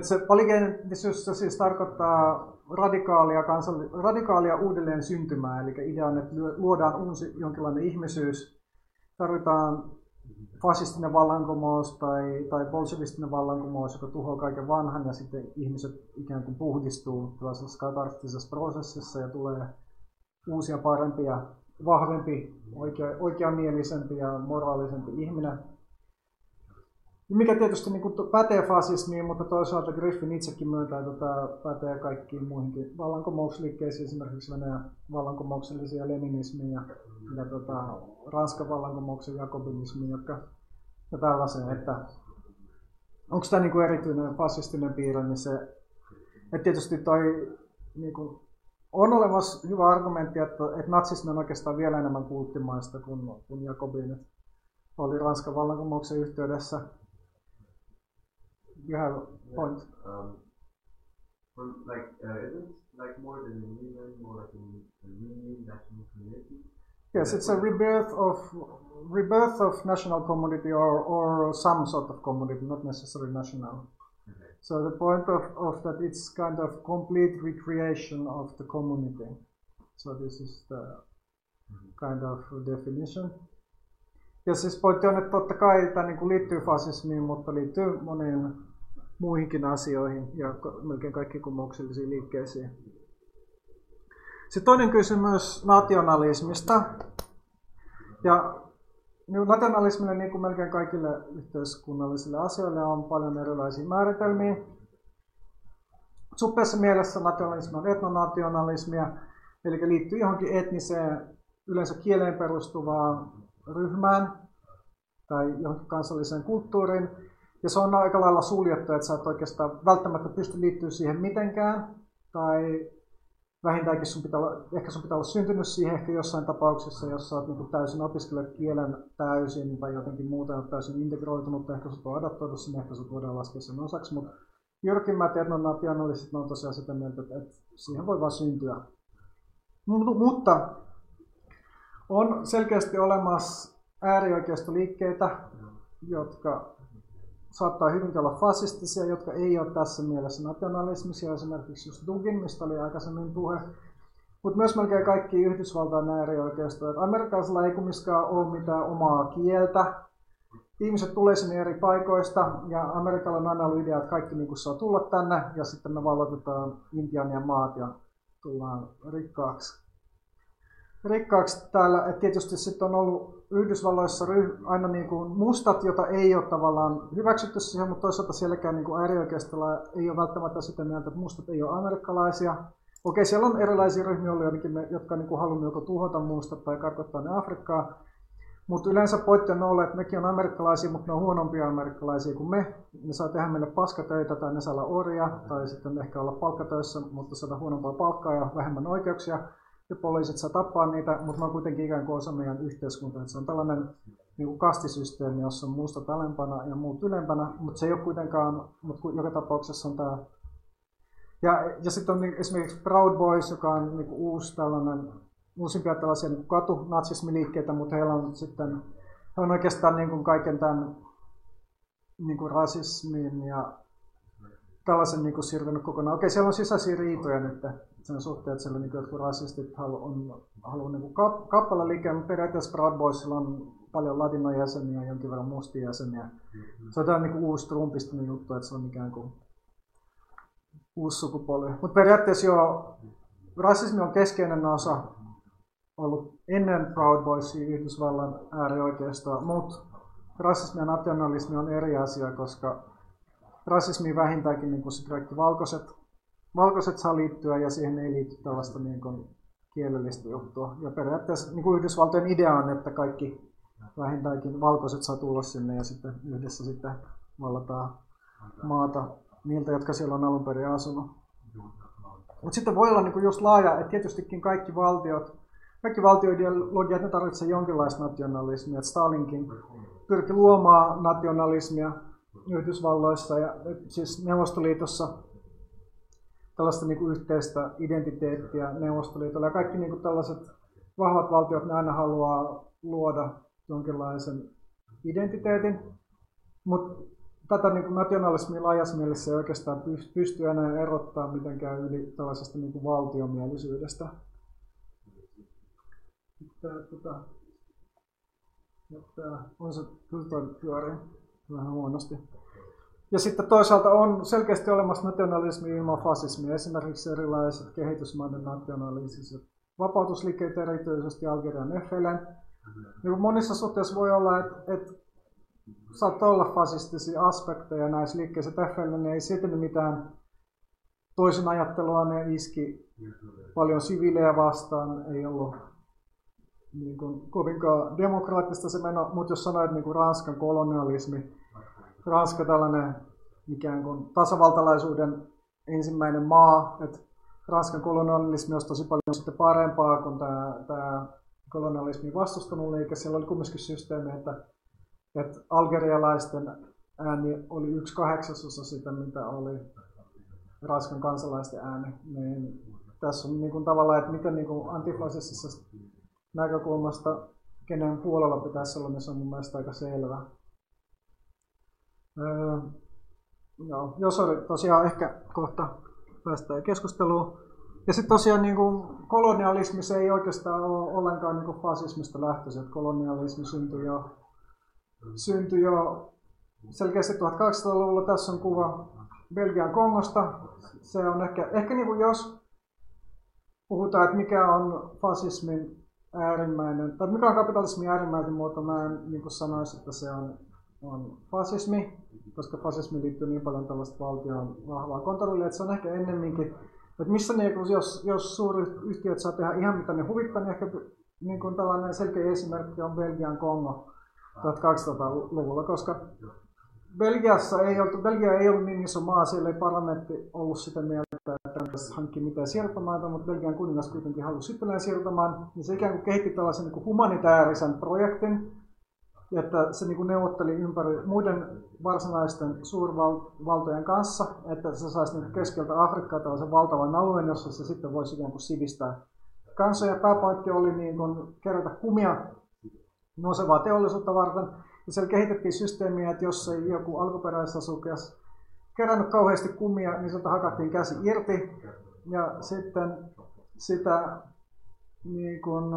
se polygeneettisyys siis tarkoittaa radikaalia, kansalli- radikaalia uudelleen syntymää, eli idea on, että luodaan uusi jonkinlainen ihmisyys, tarvitaan fasistinen vallankumous tai, tai bolshevistinen vallankumous, joka tuhoaa kaiken vanhan ja sitten ihmiset ikään kuin puhdistuu tällaisessa katarktisessa prosessissa ja tulee uusia, parempia, vahvempi, oikea, oikeamielisempi ja moraalisempi ihminen. Mikä tietysti niin kuin pätee fasismiin, mutta toisaalta Griffin itsekin myöntää, että tämä pätee kaikkiin muihinkin vallankumousliikkeisiin, esimerkiksi Venäjän vallankumouksellisia leninismiä ja tota, Ranskan vallankumouksen jakobinismiin, jotka ja tällaiseen, että onko tämä niin kuin erityinen fasistinen piirre, niin se, että tietysti toi niin kuin, on olemassa hyvä argumentti, että, että natsismi on oikeastaan vielä enemmän kulttimaista kuin, kuin jakobinit oli Ranskan vallankumouksen yhteydessä. You have a point. Yeah, um, from, like, uh, isn't like more than a movement, more like a renewed national community? Yes, it's a rebirth of rebirth of national community or or some sort of community, not necessarily national. Okay. So the point of, of that it's kind of complete recreation of the community. So this is the mm-hmm. kind of definition. Ja siis pointti on, että totta kai tämä niin kuin liittyy fasismiin, mutta liittyy moniin muihinkin asioihin ja melkein kaikkiin kumouksellisiin liikkeisiin. Sitten toinen kysymys nationalismista. Ja nationalismille, niin kuin melkein kaikille yhteiskunnallisille asioille, on paljon erilaisia määritelmiä. Suppeessa mielessä nationalismi on etnonationalismia, eli liittyy johonkin etniseen, yleensä kieleen perustuvaan ryhmään tai johonkin kansalliseen kulttuuriin. Ja se on aika lailla suljettu, että sä et oikeastaan välttämättä pysty liittyä siihen mitenkään. Tai vähintäänkin sun pitää olla, ehkä sun pitää olla syntynyt siihen ehkä jossain tapauksessa, jos sä oot niin kuin täysin opiskellut kielen täysin tai jotenkin muuta, oot täysin integroitunut, ehkä sut on adaptoitu sinne, ehkä sut voidaan laskea sen osaksi. Mutta jyrkimmät etnonationalistit on tosiaan sitä mieltä, että siihen voi vaan syntyä. M- mutta On selkeästi olemassa äärioikeistoliikkeitä, jotka saattaa hyvinkin olla fasistisia, jotka ei ole tässä mielessä nationalismisia, esimerkiksi just Dugin, mistä oli aikaisemmin puhe. Mutta myös melkein kaikki Yhdysvaltain äärioikeistoja. Amerikkalaisilla ei kumminkaan ole mitään omaa kieltä. Ihmiset tulee sinne eri paikoista, ja Amerikalla on aina ollut idea, että kaikki niin kuin saa tulla tänne, ja sitten me valloitetaan Intian ja maat ja tullaan rikkaaksi. Rikkaaksi täällä, että tietysti sitten on ollut Yhdysvalloissa aina niin kuin mustat, jota ei ole tavallaan hyväksytty siihen, mutta toisaalta sielläkään niin kuin äärioikeistalla ei ole välttämättä sitä mieltä, että mustat ei ole amerikkalaisia. Okei, siellä on erilaisia ryhmiä ollut jonnekin, jotka on niin kuin halunnut joko tuhota mustat tai karkottaa ne Afrikkaan. Mutta yleensä pointti on ollut, että mekin on amerikkalaisia, mutta ne on huonompia amerikkalaisia kuin me. Ne saa tehdä meille paskatöitä tai ne saa olla orja tai sitten ehkä olla palkkatöissä, mutta saada huonompaa palkkaa ja vähemmän oikeuksia. Ja poliisit saa tappaa niitä, mutta ne on kuitenkin ikään kuin osa meidän yhteiskuntaa. Et se on tällainen niin kuin kastisysteemi, jossa on mustat alempana ja muut ylempänä, mutta se ei ole kuitenkaan, mutta joka tapauksessa on tämä. Ja, ja sitten on esimerkiksi Proud Boys, joka on niin kuin uusi tällainen, uusimpia tällaisia niin katunatsismiliikkeitä, mutta heillä on sitten, he on oikeastaan niin kuin kaiken tämän niin kuin rasismin ja tällaisen niin kuin siirtynyt kokonaan. Okei, siellä on sisäisiä riitoja nyt sen suhteen, että siellä niin kuin jotkut rasistit haluaa halu, niin kap, kappale liikkeen, mutta periaatteessa Proud Boysilla on paljon latinon jäseniä ja jonkin verran mustia jäseniä. Se on tällainen niin kuin uusi trumpistinen juttu, että se on ikään kuin uusi sukupolvi. Mutta periaatteessa joo, rasismi on keskeinen osa ollut ennen Proud Boysia Yhdysvallan äärioikeistoa, mutta rasismi ja nationalismi on eri asia, koska rasismi vähintäänkin niin kuin se kaikki valkoiset, valkoiset saa liittyä ja siihen ei liity tällaista niin kuin kielellistä juttua. Ja periaatteessa niin kuin Yhdysvaltojen idea on, että kaikki vähintäänkin valkoiset saa tulla sinne ja sitten yhdessä sitten vallataan maata niiltä, jotka siellä on alun perin asunut. Mutta sitten voi olla niin kuin just laaja, että tietystikin kaikki valtiot, kaikki valtioideologiat, ne tarvitsevat jonkinlaista nationalismia. Et Stalinkin pyrki luomaan nationalismia Yhdysvalloissa ja siis Neuvostoliitossa tällaista niin kuin yhteistä identiteettiä Neuvostoliitolla. Ja kaikki niin kuin tällaiset vahvat valtiot, ne aina haluaa luoda jonkinlaisen identiteetin. Mut tätä niin kuin nationalismia laajassa mielessä ei oikeastaan pysty enää erottaa mitenkään yli tällaisesta niin kuin valtiomielisyydestä. Tää, tota, tää, on se pyöriä vähän huonosti. Ja sitten toisaalta on selkeästi olemassa nationalismi ilman fasismia, esimerkiksi erilaiset kehitysmaiden nationalistiset vapautusliikkeet, erityisesti Algerian F L N. Niin monissa suhteissa voi olla, että et, saattaa olla fasistisia aspekteja näissä liikkeissä. F L N ei siten mitään toisen ajattelua, ne iski paljon siviilejä vastaan, ei ollut niin kuin kovinkaan demokraattista se meno, mutta jos sanoit niin kuin Ranskan kolonialismi, Ranska tällainen ikään kuin tasavaltalaisuuden ensimmäinen maa, että Ranskan kolonialismi olisi tosi paljon sitten parempaa kuin tämä, tämä kolonialismin vastustanut liike. Siellä oli kumminkin systeemi, että, että algerialaisten ääni oli yksi kahdeksasosa sitä, mitä oli Ranskan kansalaisten ääni. Niin tässä on niin kuin tavallaan, että miten niin kuin antifasistisessa näkökulmasta, kenen puolella pitäisi olla, niin se on mun mielestä aika selvä. Öö, joo, joo, sorry, tosiaan ehkä kohta päästään keskusteluun. Ja sitten tosiaan niin kuin kolonialismi, se ei oikeastaan ole ollenkaan niin kuin fasismista lähtöisin. Kolonialismi syntyi jo, syntyi jo selkeästi tuhatkahdeksansataaluvulla. Tässä on kuva Belgian Kongosta. Se on ehkä, ehkä niin kuin jos puhutaan, että mikä on fasismin äärimmäinen, tai mikä on kapitalismin äärimmäinen muoto, mä en niin kuin sanoisi, että se on, on fasismi, koska fasismi liittyy niin paljon tällaista valtion vahvaa kontrollia, että se on ehkä ennemminkin, että missä ne, jos, jos suuryhtiöt saa tehdä ihan mitä ne huvittaa, niin ehkä niin kuin tällainen selkeä esimerkki on Belgian Kongo tuhatkahdeksansataaluvulla, koska Belgiassa ei ollut, Belgia ei ollut niin iso maa, siellä ei parlamentti ollut sitä mieltä, että tässä hankkii mitään siirtomaita, mutta Belgian kuningas kuitenkin halusi Sipilän siirtomaan, niin se ikään kuin kehitti tällaisen niin kuin humanitaarisen projektin, että se niin kuin neuvotteli ympäri muiden varsinaisten suurvaltojen kanssa, että se saisi niin kuin keskeltä Afrikkaa tällaisen valtavan alueen, jossa se sitten voisi ikään kuin sivistää kanssa, ja pääpointti oli niin kun kerätä kumia nousevaa teollisuutta varten. Ja siellä kehitettiin systeemiä, että jos ei joku alkuperäisasukas kerännyt kauheasti kumia, niin sieltä hakattiin käsi irti, ja sitten sitä niin kun,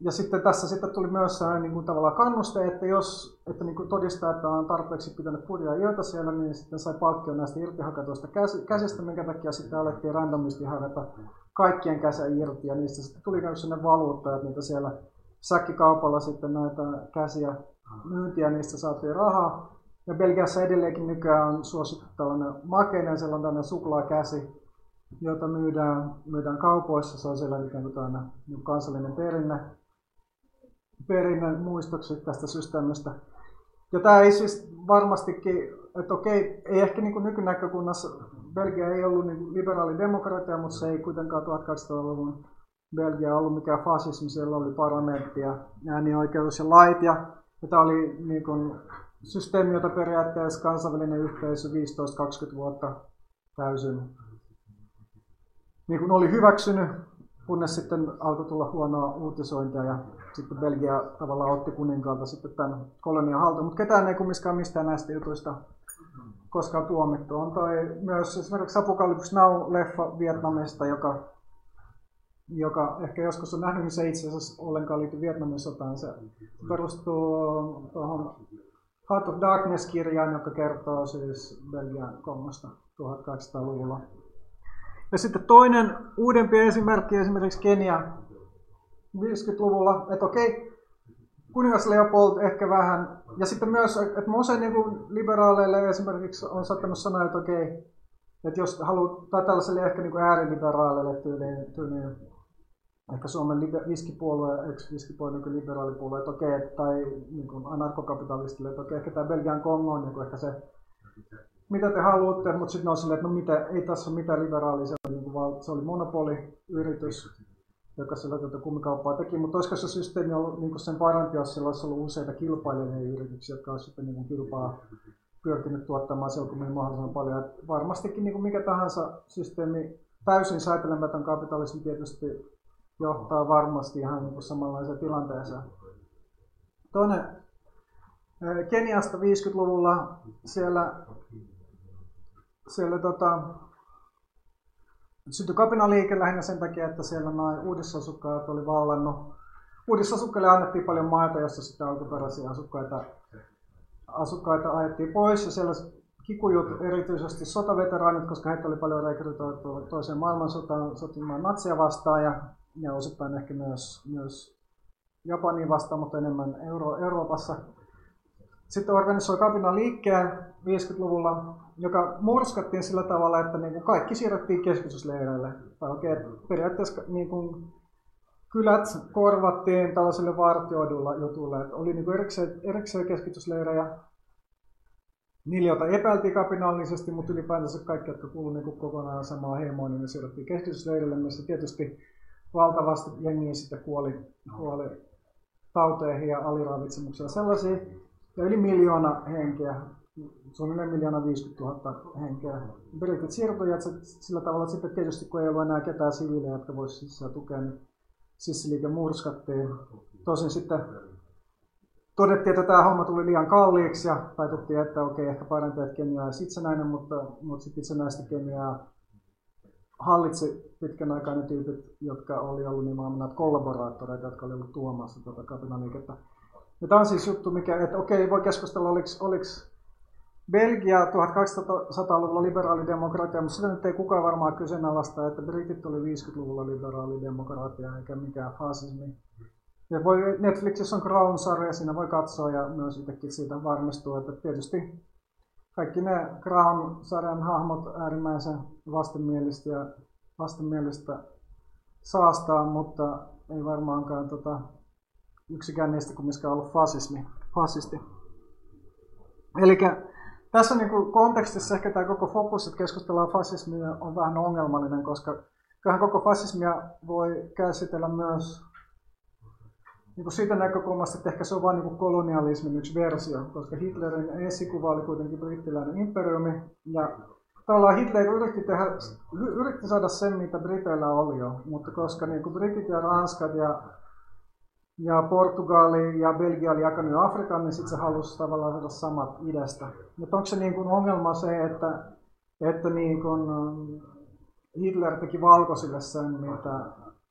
ja sitten tässä sitten tuli myös niin kuin tavallaan kannuste, että jos että niin kuin todistaa, että on tarpeeksi pitänyt purjaa joita siellä, niin sitten sai palkkion näistä irtihakatuista käsistä, minkä takia sitten alettiin randomisti hakata kaikkien käsiä irti, ja niistä sitten tuli myös sellainen valuutta, että niitä siellä säkkikaupalla sitten näitä käsiä myyntiä, niistä saatiin rahaa. Ja Belgiassa edelleenkin nykyään on suosittu tällainen makeinen, siellä on tällainen suklaakäsi, jota myydään, myydään kaupoissa, se on siellä ikään kuin tällainen kansallinen perinne. perinnön muistoksi tästä systeemistä. Ja tämä ei siis varmastikin, että okei, ei ehkä niin kuin nykynäkökunnassa, Belgia ei ollut niin liberaali demokratia, mutta se ei kuitenkaan tuhatkahdeksansataaluvun Belgia ollut mikään fasismi, siellä oli parlamentti ja äänioikeus ja lait. Ja, ja tämä oli niin kuin systeemi, jota periaatteessa kansainvälinen yhteisö viisitoista kaksikymmentä vuotta täysin niin kuin oli hyväksynyt, kunnes sitten alkoi tulla huonoa uutisointia ja sitten Belgia tavallaan otti kuninkaalta sitten tämän kolonian haltuun, mutta ketään ei kumminkaan mistään näistä jutuista koskaan tuomittu. On toi myös esimerkiksi Apocalypse Now-leffa Vietnamista, joka, joka ehkä joskus on nähnyt, se itse asiassa ollenkaan liittyy Vietnamin sotaan. Se perustuu tuohon Heart of Darkness-kirjaan, joka kertoo siis Belgian kongosta tuhatkahdeksansataaluvulla. Ja sitten toinen uudempi esimerkki, esimerkiksi Kenia viisikymmentäluvulla, että okei, kuningas Leopold ehkä vähän, ja sitten myös, että usein niin liberaaleille esimerkiksi on saattanut sanoa, että okei, että jos haluat, tai tällaiselle ehkä niin ääriliberaalille tyyliin, tyyliin, ehkä Suomen viskipuolue, ex-viskipuolue, niin liberaalipuolue, että okei, tai niin kuin anarkokapitalistille, että okei, ehkä tämä Belgian Kongo on niin ehkä se, mitä te haluatte, mutta sitten on silleen, että no mitä, ei tässä ole mitään liberaalia, se oli, niin kuin, se oli monopoliyritys, joka sillä tätä kummikauppaa teki, mutta olisiko se systeemi ollut niin sen parempi, jos sillä olisi ollut useita kilpailijia yrityksiä, jotka olisivat sitten niin kilpaa pyrkinyt tuottamaan selkumia mahdollisimman paljon. Et varmastikin niin mikä tahansa systeemi, täysin säätelemätön kapitalismi tietysti johtaa varmasti ihan niin samanlaiseen tilanteeseen. Toinen Keniasta viisikymmentäluvulla siellä Siellä tota, syntyi kapinaliike lähinnä sen takia, että siellä nämä uudisasukkaat oli vallannut. Uudisasukkaille annettiin paljon maata, jossa sitten alkuperäisiä asukkaita, asukkaita ajettiin pois. Ja siellä kikujut, erityisesti sotaveteraanit, koska heitä oli paljon rekrytoitu toiseen maailmansotaan sotimaan natsia vastaan ja, ja osittain ehkä myös, myös Japania vastaan, mutta enemmän Euro- Euroopassa. Sitten organisoi kapinaliikkeen viisikymmentäluvulla, joka murskattiin sillä tavalla, että niin kuin kaikki siirrettiin keskitysleireille. Tai oikein, periaatteessa niin kuin kylät korvattiin tällaisille vartioidulla jutulle. Että oli niin kuin erikseen, erikseen keskitysleirejä niille, joita epäiltiin kapinallisesti, mutta ylipäätänsä kaikki, jotka kuuluivat niin kuin kokonaan samaa heimoa, niin ne siirrettiin keskitysleireille, missä tietysti valtavasti jengiä sitten kuoli, kuoli tauteihin ja aliravitsemukseen sellaisia. Ja yli miljoona henkeä, suunnilleen miljoona viisikymmentätuhatta henkeä. Britit siirtyivät sillä tavalla, että sitten tietysti kun ei ollut enää ketään siviilejä, jotka voisi sissää tukea, niin sissiliike murskattiin. Tosin sitten todettiin, että tämä homma tuli liian kalliiksi ja päätettiin, että okei, ehkä parempi, että Kenia olisi itsenäinen, mutta, mutta sitten itsenäistä Keniaa hallitsi pitkän aikaa ne tyypit, jotka oli ollut nimenomaan kollaboraattoreita, jotka oli ollut tuomassa tuota kapinaliikettä. Ja tämä on siis juttu, mikä, että okei, voi keskustella, oliko, oliko Belgia tuhatkahdeksansataaluvulla liberaalidemokratia, mutta sitä nyt ei kukaan varmaan kyseenalaista, että britit oli viisikymmentäluvulla liberaalidemokratia eikä mikään fasismi. Ja voi, Netflixissä on Crown-sarja, siinä voi katsoa ja myös itsekin siitä varmistua, että tietysti kaikki ne Crown-sarjan hahmot äärimmäisen vastenmielistä ja vastenmielistä saastaa, mutta ei varmaankaan tota, yksikään niistä kumminkaan ollut fasismi, fasisti. Eli tässä niin kontekstissa ehkä tämä koko fokus, että keskustellaan fasismia, on vähän ongelmallinen, koska kyllähän koko fasismia voi käsitellä myös niin siitä näkökulmasta, että ehkä se on vain niin kolonialismin yksi versio, koska Hitlerin esikuva oli kuitenkin brittiläinen imperiumi, ja tavallaan Hitler yritti, tehdä, yritti saada sen, mitä Briteillä oli jo, mutta koska niin kuin Britit ja Ranskat ja, ja Portugali ja Belgia oli jakanut Afrikan, niin sitten se halusi tavallaan saada samat idästä. Mutta onko se niin kuin ongelma se, että, että niin kuin Hitler teki valkoisille sen, mitä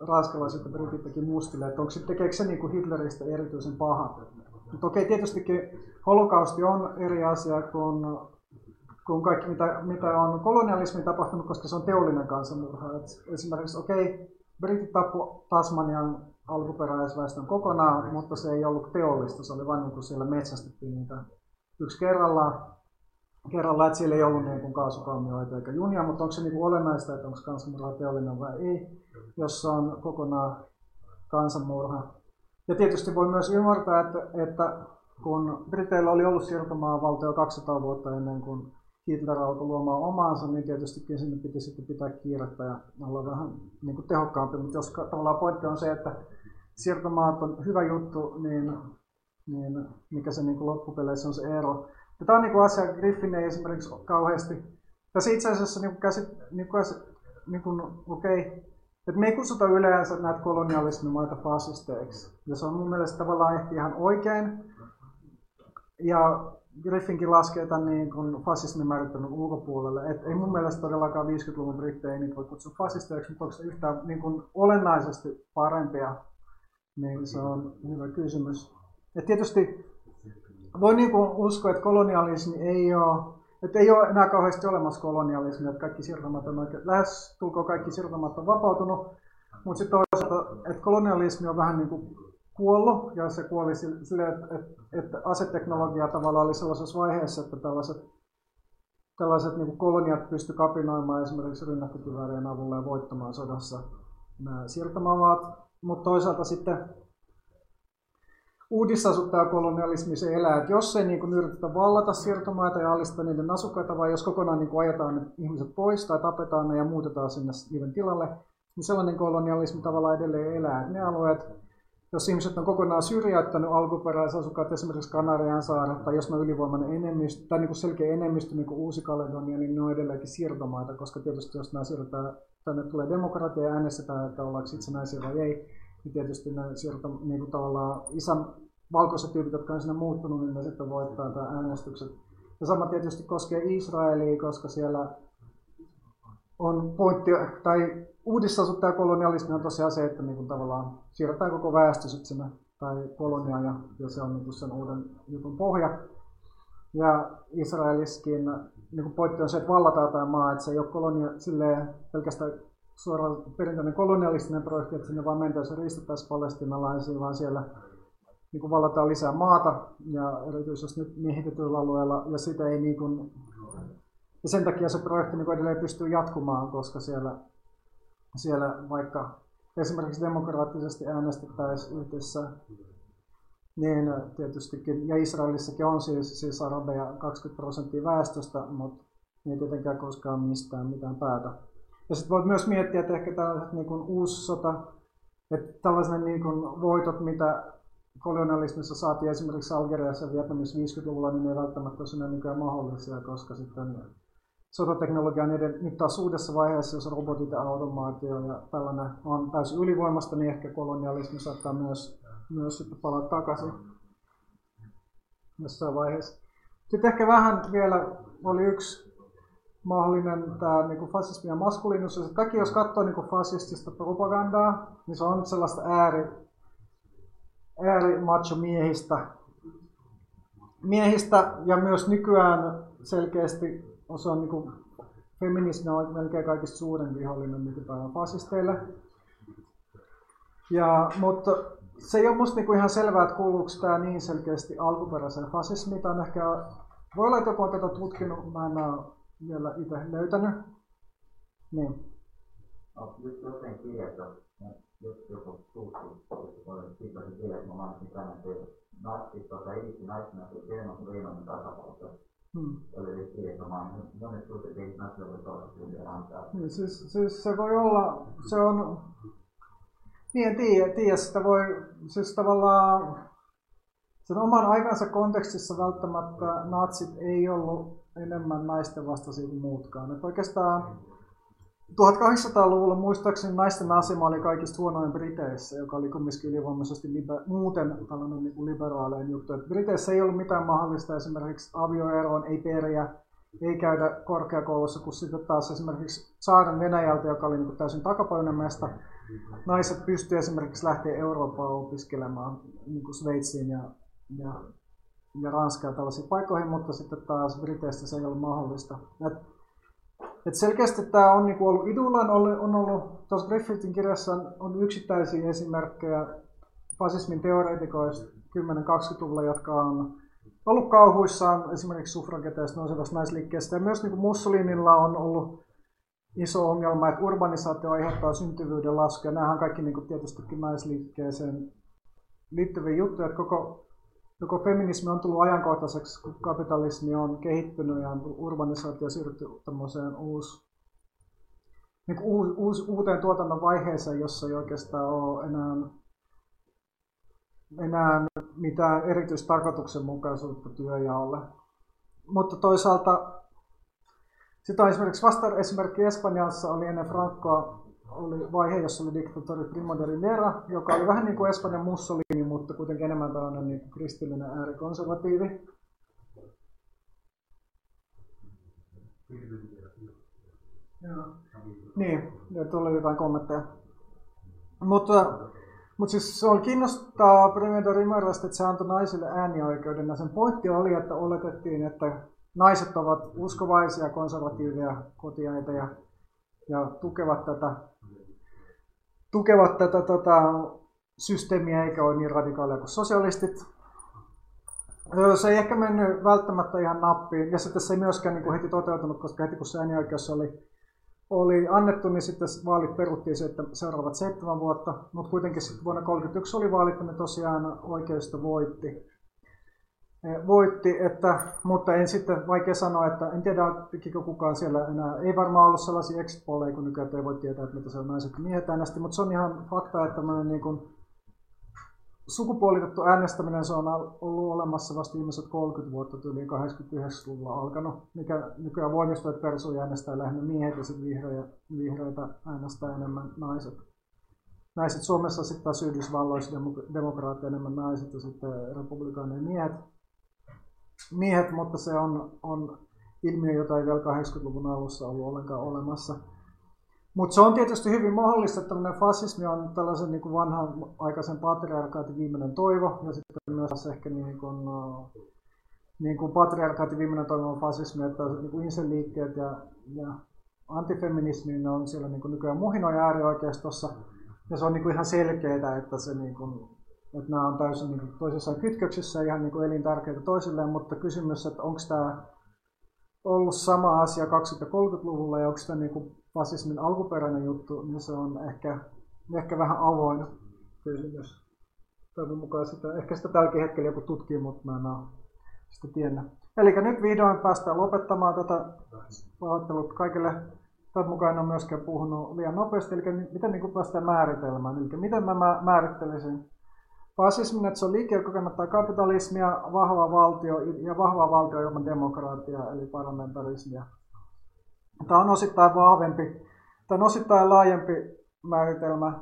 ranskalaiset ja britit teki mustille, että onko se, tekeekö se niin kuin Hitleristä erityisen pahan? Mutta okei, tietystikin holokausti on eri asia kuin kun kaikki, mitä, mitä on kolonialismin tapahtunut, koska se on teollinen kansanmurha. Et esimerkiksi, okei, britit tappoi Tasmanian alkuperäisväestön kokonaan, mutta se ei ollut teollista, se oli vain niin kuin siellä metsästettiin niitä yksi kerrallaan, kerralla, että siellä ei ollut niin kuin kaasukammioita eikä junia, mutta onko se niin kuin olennaista, että onko kansanmurha teollinen vai ei, jos se on kokonaan kansanmurha. Ja tietysti voi myös ymmärtää, että, että kun Briteillä oli ollut siirtomaavaltio kaksisataa vuotta ennen kuin Hitler alkoi luomaan omaansa, niin tietysti sinne piti sitten pitää kiirettä ja olla vähän niin kuin tehokkaampi. Mutta jos tavallaan pointti on se, että siirtomaat on hyvä juttu, niin, niin mikä se niin kuin loppupeleissä on se ero. Ja tämä on niin kuin asia, Griffin ei esimerkiksi kauheasti. Tässä itse asiassa niin kuin käsit, niin kuin, niin kuin, okei, että me ei kutsuta yleensä näitä kolonialismimaita fasisteiksi. Ja se on mun mielestä tavallaan ehkä ihan oikein. Ja Griffinkin laskee tämän niin kuin fasismin määrittänyt ulkopuolelle. Et ei mun mielestä todellakaan viidenkymmenenluvun brittejä niitä voi kutsua fasisteiksi, mutta onko se yhtään niin kuin olennaisesti parempia, niin se on hyvä kysymys. Ja tietysti voi niin kuin uskoa, että kolonialismi ei ole, että ei ole enää kauheasti olemassa kolonialismia, että kaikki siirtomaat on oikein, lähes tulkoon kaikki siirtomaat on vapautunut, mutta sitten toisaalta, että kolonialismi on vähän niin kuin kuollut, ja se kuoli silleen, että, että aseteknologia tavallaan oli sellaisessa vaiheessa, että tällaiset, tällaiset niin kuin koloniat pysty kapinoimaan esimerkiksi rynnäkkökiväärien avulla ja voittamaan sodassa nämä siirtomaat, mutta toisaalta sitten uudisasuttaja kolonialismi se elää, että jos ei niin kuin yritetä vallata siirtomaita ja alistaa niiden asukkaita, vai jos kokonaan niin kuin ajetaan ne ihmiset pois tai tapetaan ne ja muutetaan sinne niiden tilalle, niin sellainen kolonialismi tavallaan edelleen elää. Ne alueet, jos ihmiset on kokonaan syrjäyttänyt alkuperäisasukkaat, esimerkiksi Kanarian saaret, tai jos ne on ylivoimainen enemmistö, tai niin kuin selkeä enemmistö niin kuin Uusi-Kaledonia, niin ne on edelleenkin siirtomaita, koska tietysti jos nämä siirretään, tänne tulee demokratia ja äänestetään, että ollaanko itsenäisiä vai ei, niin tietysti ne siirto, niin kuin tavallaan isän valkoiset tyypit, jotka on sinne muuttunut, niin ne sitten voittaa tämän äänestykset. Ja sama tietysti koskee Israelia, koska siellä on pointti, tai uudisasuttaja kolonialismi on tosiaan se, että niin kuin tavallaan siirretään koko väestö sinne, tai kolonia, ja, ja se on niin kuin sen uuden jutun pohja. Ja Israeliskin niin pointti on se, että vallataan tämä maa, että se ei ole kolonia silleen pelkästään suoraan perinteinen kolonialistinen projekti, että sinne vaan mentäisiin ja riistettäisiin palestiinalaisia, vaan siellä niin kuin vallataan lisää maata, ja erityisesti nyt miehitetyillä alueilla, ja sitä ei niin kuin, ja sen takia se projekti niin kuin edelleen pystyy jatkumaan, koska siellä, siellä vaikka esimerkiksi demokraattisesti äänestettäisiin yhdessä, niin tietystikin, ja Israelissakin on siis, siis arabeja kaksikymmentä prosenttia väestöstä, mutta ei tietenkään koskaan mistään mitään päätä. Ja sitten voit myös miettiä, että ehkä tällaiset niin kuin uusi sota, että tällaiset niin kuin voitot, mitä kolonialismissa saatiin esimerkiksi Algeriassa ja Vietnamissa viidenkymmenenluvulla, niin ne ei välttämättä ole nykyään mahdollisia, koska sitten sotateknologia on edelleen, nyt taas uudessa vaiheessa, jos robotit ja automaatio ja tällainen on täysin ylivoimasta, niin ehkä kolonialismi saattaa myös, myös sitten palata takaisin jossain vaiheessa. Sitten ehkä vähän vielä oli yksi mahdollinen tämä niin kuin fasismi ja maskuliinisuus. Kaikki jos katsoo niin kuin fasistista propagandaa, niin se on sellaista ääri, äärimacho miehistä. miehistä. Ja myös nykyään selkeästi se on niin kuin, feminismi on melkein kaikista suurin vihollinen nykypäivän fasisteille. Ja, mutta se ei ole musta niin kuin ihan selvää, että kuuluuko tämä niin selkeästi alkuperäiseen fasismiin. Tämä on ehkä, voi olla, että joku on tätä tutkinut, mä en vielä itse löytänyt. Niin. No, nyt joten kirjat on, jos joku suuttuu, siitä on se kirja, että mä mainitsin tänne teille. Natsit, tota Iisi, naisnäisiä, German Riimanin tasavalta. Oli se kirja, että mä mainitsin. Monet suhteet ei natsit ole toivottavasti antaa. Niin, siis, siis se voi olla, se on, niin en tiedä, tiedä sitä voi, siis tavallaan, Sen oman aikansa kontekstissa välttämättä natsit ei ollut enemmän naisten vastaisia kuin muutkaan. Että oikeastaan tuhatkahdeksansataaluvulla muistaakseni naisten asema oli kaikista huonoin Briteissä, joka oli kumminkin ylivoimaisesti liber- muuten tällainen niin liberaaleen juttu. Että Briteissä ei ollut mitään mahdollista esimerkiksi avioeroon, ei periä, ei käydä korkeakoulussa, kun sitten taas esimerkiksi saaren Venäjältä, joka oli niin täysin takapäinen mesta, naiset pystyivät esimerkiksi lähteä Eurooppaan opiskelemaan niin kuin Sveitsiin ja, ja, ja Ranskaan tällaisiin paikkoihin, mutta sitten taas Briteistä se ei ollut mahdollista. Et, et selkeästi tämä on niin ollut idulan, on ollut, tuossa Griffithin kirjassa on yksittäisiä esimerkkejä fasismin teoreetikoista kymmenen kaksikymmentäluvulla, jotka on ollut kauhuissaan esimerkiksi suffrageteista nousevasta naisliikkeestä, ja myös niin kuin Mussolinilla on ollut iso ongelma, että urbanisaatio aiheuttaa syntyvyyden laskuja. Nämähän on kaikki niin kuin tietystikin naisliikkeeseen liittyviä juttuja, että koko, koko feminismi on tullut ajankohtaiseksi, kun kapitalismi on kehittynyt ja urbanisaatio siirtyy tämmöiseen uusi, niin kuin uusi, uusi, uuteen tuotannon vaiheeseen, jossa ei oikeastaan ole enää, enää mitään erityistarkoituksenmukaisuutta työjaolle. Mutta toisaalta sitten on esimerkiksi vasta esimerkki Espanjassa oli ennen Francoa oli vaihe, jossa oli diktaattori Primo de Rivera, joka oli vähän niin kuin Espanjan Mussolini, mutta kuitenkin enemmän tällainen niin kristillinen äärikonservatiivi. Niin, ja tuli jotain kommentteja. Mutta, mutta siis se oli kiinnostaa Primo de Riverasta, että se antoi naisille äänioikeuden, ja sen pointti oli, että oletettiin, että naiset ovat uskovaisia, konservatiiveja, kotiäitä ja, ja tukevat tätä, tukevat tätä, tätä systeemiä eikä ole niin radikaaleja kuin sosialistit. Se ei ehkä mennyt välttämättä ihan nappiin, ja sitten se ei myöskään niin kuin heti toteutunut, koska heti kun se äänioikeus oli, oli annettu, niin sitten vaalit peruttiin sitten seuraavat seitsemän vuotta, mutta kuitenkin sitten vuonna tuhatyhdeksänsataakolmekymmentäyksi oli vaalit, ja ne tosiaan oikeisto voitti. Voitti, että, mutta en sitten vaikea sanoa, että en tiedä, tekikö kukaan siellä enää. Ei varmaan ollut sellaisia exit-polleja, kun nykyään ei voi tietää, että mitä se on naiset miehet äänesti, mutta se on ihan fakta, että niin kuin sukupuolitettu äänestäminen se on ollut olemassa vasta viimeiset kolmekymmentä vuotta, yli kahdeksankymmentäyhdeksänkymmentäluvulla alkanut, mikä nykyään voimistuu, että persuja äänestää lähinnä miehet ja sitten vihreitä äänestää enemmän naiset. Naiset Suomessa sitten taas Yhdysvalloissa demokraatteja enemmän naiset ja sitten republikaaneja miehet. Miehet, mutta se on, on ilmiö, jota ei vielä kahdeksankymmentäluvun alussa ollut ollenkaan olemassa. Mutta se on tietysti hyvin mahdollista, että tämmöinen fasismi on tällaisen niin kuin vanhanaikaisen patriarkaatin viimeinen toivo, ja sitten myös ehkä niin kuin, niin kuin patriarkaatin viimeinen toivo on fasismi, että niin kuin inseliikkeet ja, ja antifeminismi ne on siellä niin kuin nykyään muhinoja äärioikeistossa, ja se on niin kuin ihan selkeää, että se niin kuin että nämä on täysin niin toisessaan kytköksissä ihan niin elintärkeitä toisilleen, mutta kysymys, että onko tämä ollut sama asia kaksikymmentä- ja kolmekymmentäluvulla ja onko tämä niin fasismin alkuperäinen juttu, niin se on ehkä, ehkä vähän avoin kysymys. Toivon mukaan sitä, ehkä sitä tälläkin hetkellä joku tutkii, mutta mä en ole sitä tiennyt. Eli nyt vihdoin päästään lopettamaan tätä pahoittelut kaikille. Tämän mukaan en ole myöskään puhunut liian nopeasti, eli miten niin päästään määritelmään, eli miten mä määrittelisin. Fasismin, että se on liike, joka kannattaa kapitalismia, vahva valtio ja vahva valtio ilman demokraattia, eli parlamentarismia. Tämä on osittain vahvempi, tämä on osittain laajempi määritelmä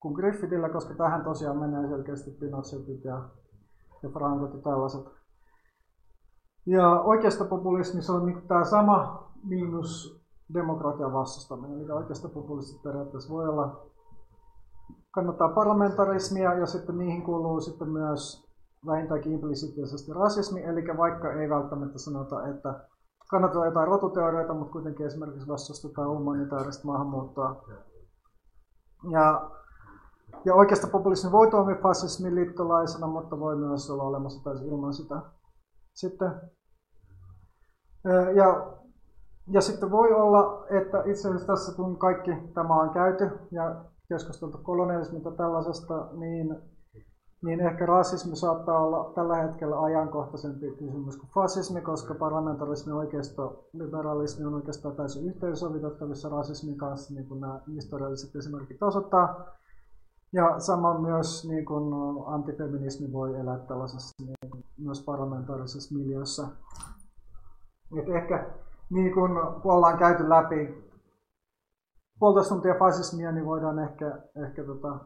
kuin Griffithillä, koska tähän tosiaan menee selkeästi Pinochetit ja, ja Frankot ja tällaiset. Ja oikeistopopulismi, se on niin tämä sama miinus demokratian vastustaminen, eli oikeistopopulistit periaatteessa voi olla kannattaa parlamentarismia ja sitten niihin kuuluu sitten myös vähintäänkin implisiittisesti rasismi, eli vaikka ei välttämättä sanota, että kannattaa jotain rotuteorioita, mutta kuitenkin esimerkiksi vastustetaan humanitaarista maahanmuuttoa. Ja, ja oikeastaan populismi voi toimia fasismin liittolaisena, mutta voi myös olla olemassa täysin ilman sitä. Sitten, ja, ja sitten voi olla, että itse asiassa tässä kun kaikki tämä on käyty ja keskusteltu kolonialismista tällaisesta, niin, niin ehkä rasismi saattaa olla tällä hetkellä ajankohtaisempi kysymys kuin fasismi, koska parlamentarismi ja oikeistoliberalismi on oikeastaan täysin yhteensovitettavissa rasismin kanssa, niin kuin nämä historialliset esimerkit osoittaa. Ja sama myös niin kun antifeminismi voi elää tällaisessa niin kun, myös parlamentaarisessa miljössä. Et ehkä niin kun, kun ollaan käyty läpi puolitoista tuntia fasismia, niin voidaan ehkä, ehkä tota,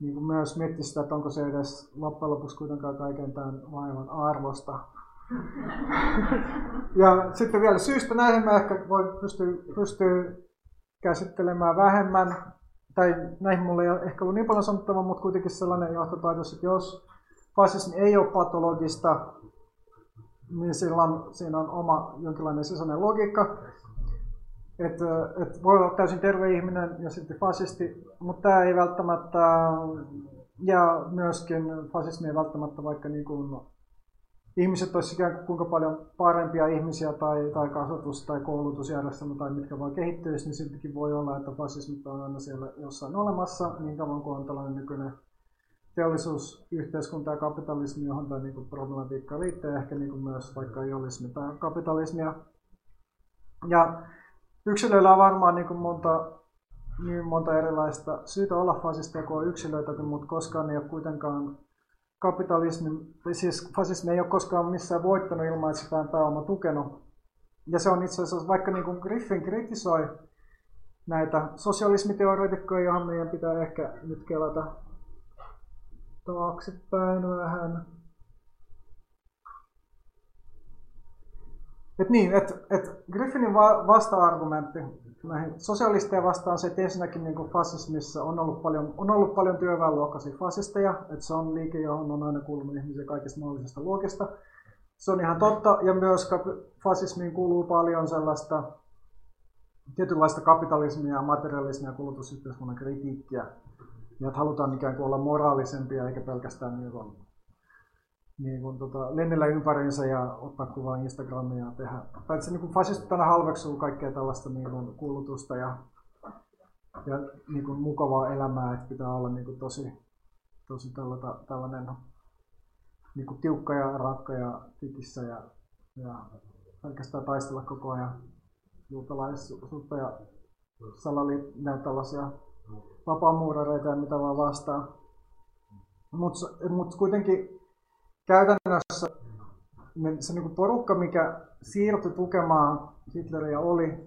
niin kun myös miettiä sitä, että onko se edes loppujen lopuksi kuitenkaan kaiken tämän vaivan arvosta. Ja sitten vielä syystä näihin mä ehkä voi pystyy, pystyy käsittelemään vähemmän. Tai näihin mulla ei ehkä ollut niin paljon sanottavaa, mutta kuitenkin sellainen johtopäätös, että jos fasismi ei ole patologista, niin silloin siinä on oma jonkinlainen sisäinen logiikka. Että et voi olla täysin terve ihminen ja sitten fasisti, mutta tämä ei välttämättä, ja myöskin fasismi ei välttämättä vaikka niin kuin ihmiset olisivat ikään kuin kuinka paljon parempia ihmisiä tai, tai kasvatus- tai koulutusjärjestelmä tai mitkä vaan kehittyisi, niin siltikin voi olla, että fasismit on aina siellä jossain olemassa, niin kauan kuin on tällainen nykyinen teollisuusyhteiskunta ja kapitalismi, johon tämä niin problematiikka liittyy, ehkä niin myös vaikka idealismi tai kapitalismia. Ja yksilöillä on varmaan niin monta, niin monta erilaista syytä olla fasistia kuin yksilöitäkin, mutta koskaan ei ole kuitenkaan kapitalismi, siis fasismi ei ole koskaan missään voittanut ilman, että sitä on pääoma tukenut. Ja se on itse asiassa, vaikka niin kuin Griffin kritisoi näitä sosialismiteoreetikkoja, johon meidän pitää ehkä nyt kelata taaksepäin vähän. Et niin, että et Griffinin vasta-argumentti näihin sosialisteja vastaan se, että ensinnäkin niin fasismissa on ollut paljon, on ollut paljon työväenluokkaisia fasisteja, että se on liike, johon on aina kuulunut ihmisiä kaikista mahdollisista luokista. Se on ihan totta, ja myös fasismiin kuuluu paljon sellaista tietynlaista kapitalismia, materialismia ja kulutusyhteiskunnan kritiikkiä, ja että halutaan ikään kuin olla moraalisempia eikä pelkästään niin kuin niin kuin tota, lennellä ympäriinsä ja ottaa kuvaa Instagramia ja tehdä. Tai että se niin fasistit aina halveksuu kaikkea tällaista niin kuin kulutusta ja, ja niin kuin mukavaa elämää, että pitää olla niin kuin tosi, tosi tällainen, tällainen niin kuin tiukka ja rankka ja tikissä ja, ja pelkästään taistella koko ajan juutalaisuutta ja salaliittoja, tällaisia vapaamuurareita ja mitä vaan vastaan. Mutta mut kuitenkin käytännössä se niin kuin porukka, mikä siirtyi tukemaan Hitleriä, oli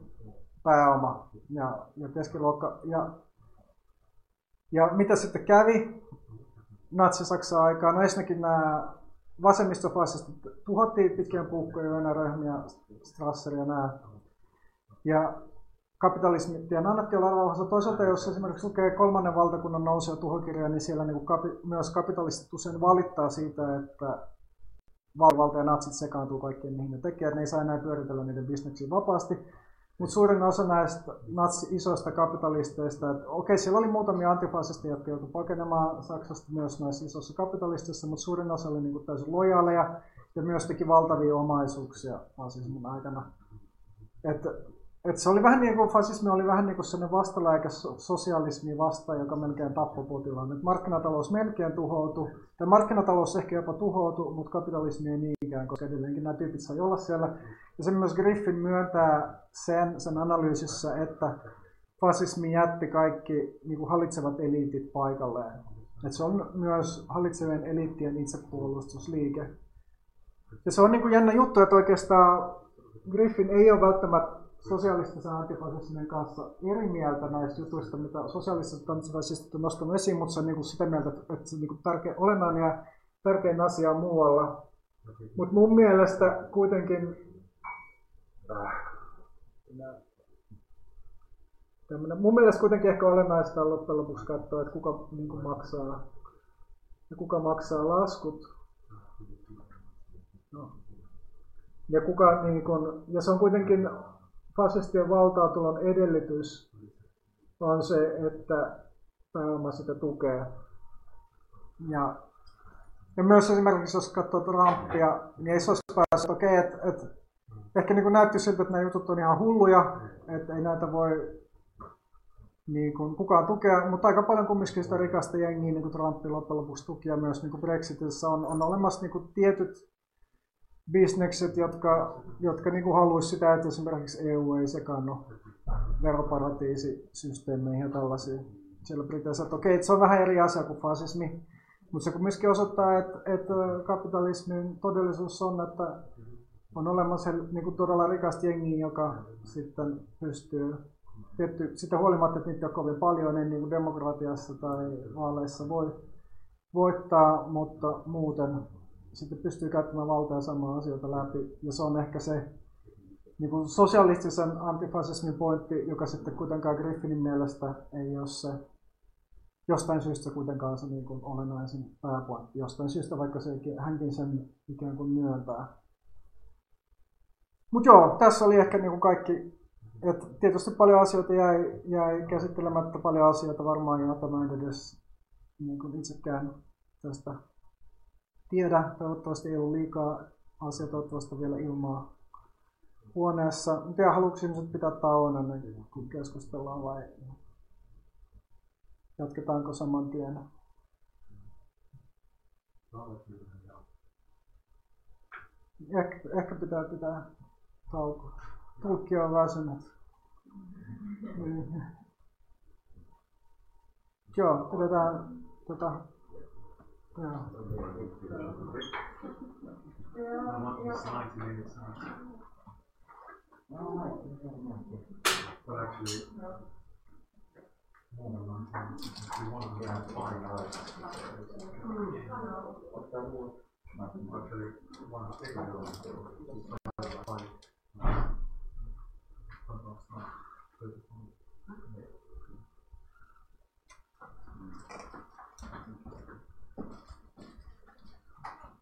pääoma ja, ja keskiluokka. Ja, ja mitä sitten kävi Natsi-Saksan aikaan? No ensinnäkin nämä vasemmistofasistit tuhottiin pitkien puukkojen, Röhmiä, Strasser ja nämä. Ja kapitalismien annettiin olla rauhassa. Toisaalta, jos esimerkiksi lukee kolmannen valtakunnan nousua tuhokirjaa, niin siellä niin kuin kapi, myös kapitalistit usein valittaa siitä, että valta ja natsit sekaantuu kaikkeen, mihin ne tekee, että ne ei saa enää pyöritellä niiden bisneksiä vapaasti. Mutta suurin osa näistä natsi-isoista kapitalisteista, että okei, siellä oli muutamia antifasisteja, jotka joutui pakenemaan Saksasta myös näissä isoissa kapitalisteissa, mutta suurin osa oli niin kuin täysin lojaaleja ja myös teki valtavia omaisuuksia fasismin aikana. Että Et se oli vähän niin kuin, fasismi oli vähän niin kuin sellainen vastalääke sosialismi vastaan, joka melkein tappoi potilaan. Et markkinatalous melkein tuhoutui, tai markkinatalous ehkä jopa tuhoutui, mutta kapitalismi ei niinkään, koska edelleenkin nämä tyypit sai olla siellä. Ja sen myös Griffin myöntää sen, sen analyysissä, että fasismi jätti kaikki niin kuin hallitsevat eliitit paikalleen. Et se on myös hallitsevien eliittien itsepuolustusliike. Ja se on niin kuin jännä juttu, että oikeastaan Griffin ei ole välttämättä sosialistisen antifasismin kanssa eri mieltä näistä jutuista, mitä sosialistiset antifasistit on nostanut esiin, mutta se on niin sitä mieltä, että se on tärkeä, olennainen ja tärkein asia on muualla. Mutta mun mielestä kuitenkin tämmönen, mun mielestä kuitenkin ehkä olennaista on loppujen lopuksi katsoa, että kuka niin kuin maksaa ja kuka maksaa laskut. No. Ja, kuka, niin kun, ja se on kuitenkin fasistien valtaatulon edellytys on se, että pääoma sitä tukee. Ja, ja myös esimerkiksi, jos katsoo Trumpia, niin ei se olisi päässyt. Okei, et, et, ehkä niin kuin näytti siltä, että nämä jutut on ihan hulluja, että ei näitä voi niin kuin kukaan tukea, mutta aika paljon kumminkin sitä rikasta jengiä, niin kuin Trumpin loppujen lopuksi tuki, ja myös niin kuin Brexitissä on, on olemassa niin kuin tietyt bisnekset, jotka, jotka niin haluaisi sitä, että esimerkiksi E U ei sekaannu veroparatiisisysteemeihin ja tällaisiin. siellä Briteissä, että okei, että se on vähän eri asia kuin fasismi. Mutta se myöskin osoittaa, että, että kapitalismin todellisuus on, että on olemassa niin kuin todella rikas jengi, joka sitten pystyy, tietty, sitä huolimatta, että niitä on kovin paljon, niin, niin kuin demokratiassa tai vaaleissa voi voittaa, mutta muuten sitten pystyy käyttämään valtaa samaa asioita läpi. Ja se on ehkä se niin kuin sosialistisen antifasismin pointti, joka sitten kuitenkaan Griffinin mielestä ei ole se, jostain syystä kuitenkaan se niin kuin olennaisin pääpointti, jostain syystä, vaikka se, hänkin sen ikään kuin myöntää. Mutta joo, tässä oli ehkä niin kuin kaikki, että tietysti paljon asioita jäi, jäi käsittelemättä, paljon asioita varmaan, joita mä en edes niin kuin itsekään tästä tiedä. Toivottavasti ei ollut liikaa asioita, toivottavasti vielä ilmaa huoneessa. Mitä haluatko ihmiset pitää tauon, niin kun keskustellaan vai jatketaanko saman tien? Ehkä, ehkä pitää pitää tauko. Tulkki on väsynyt. Joo, pidetään tätä. Joo. Thank you.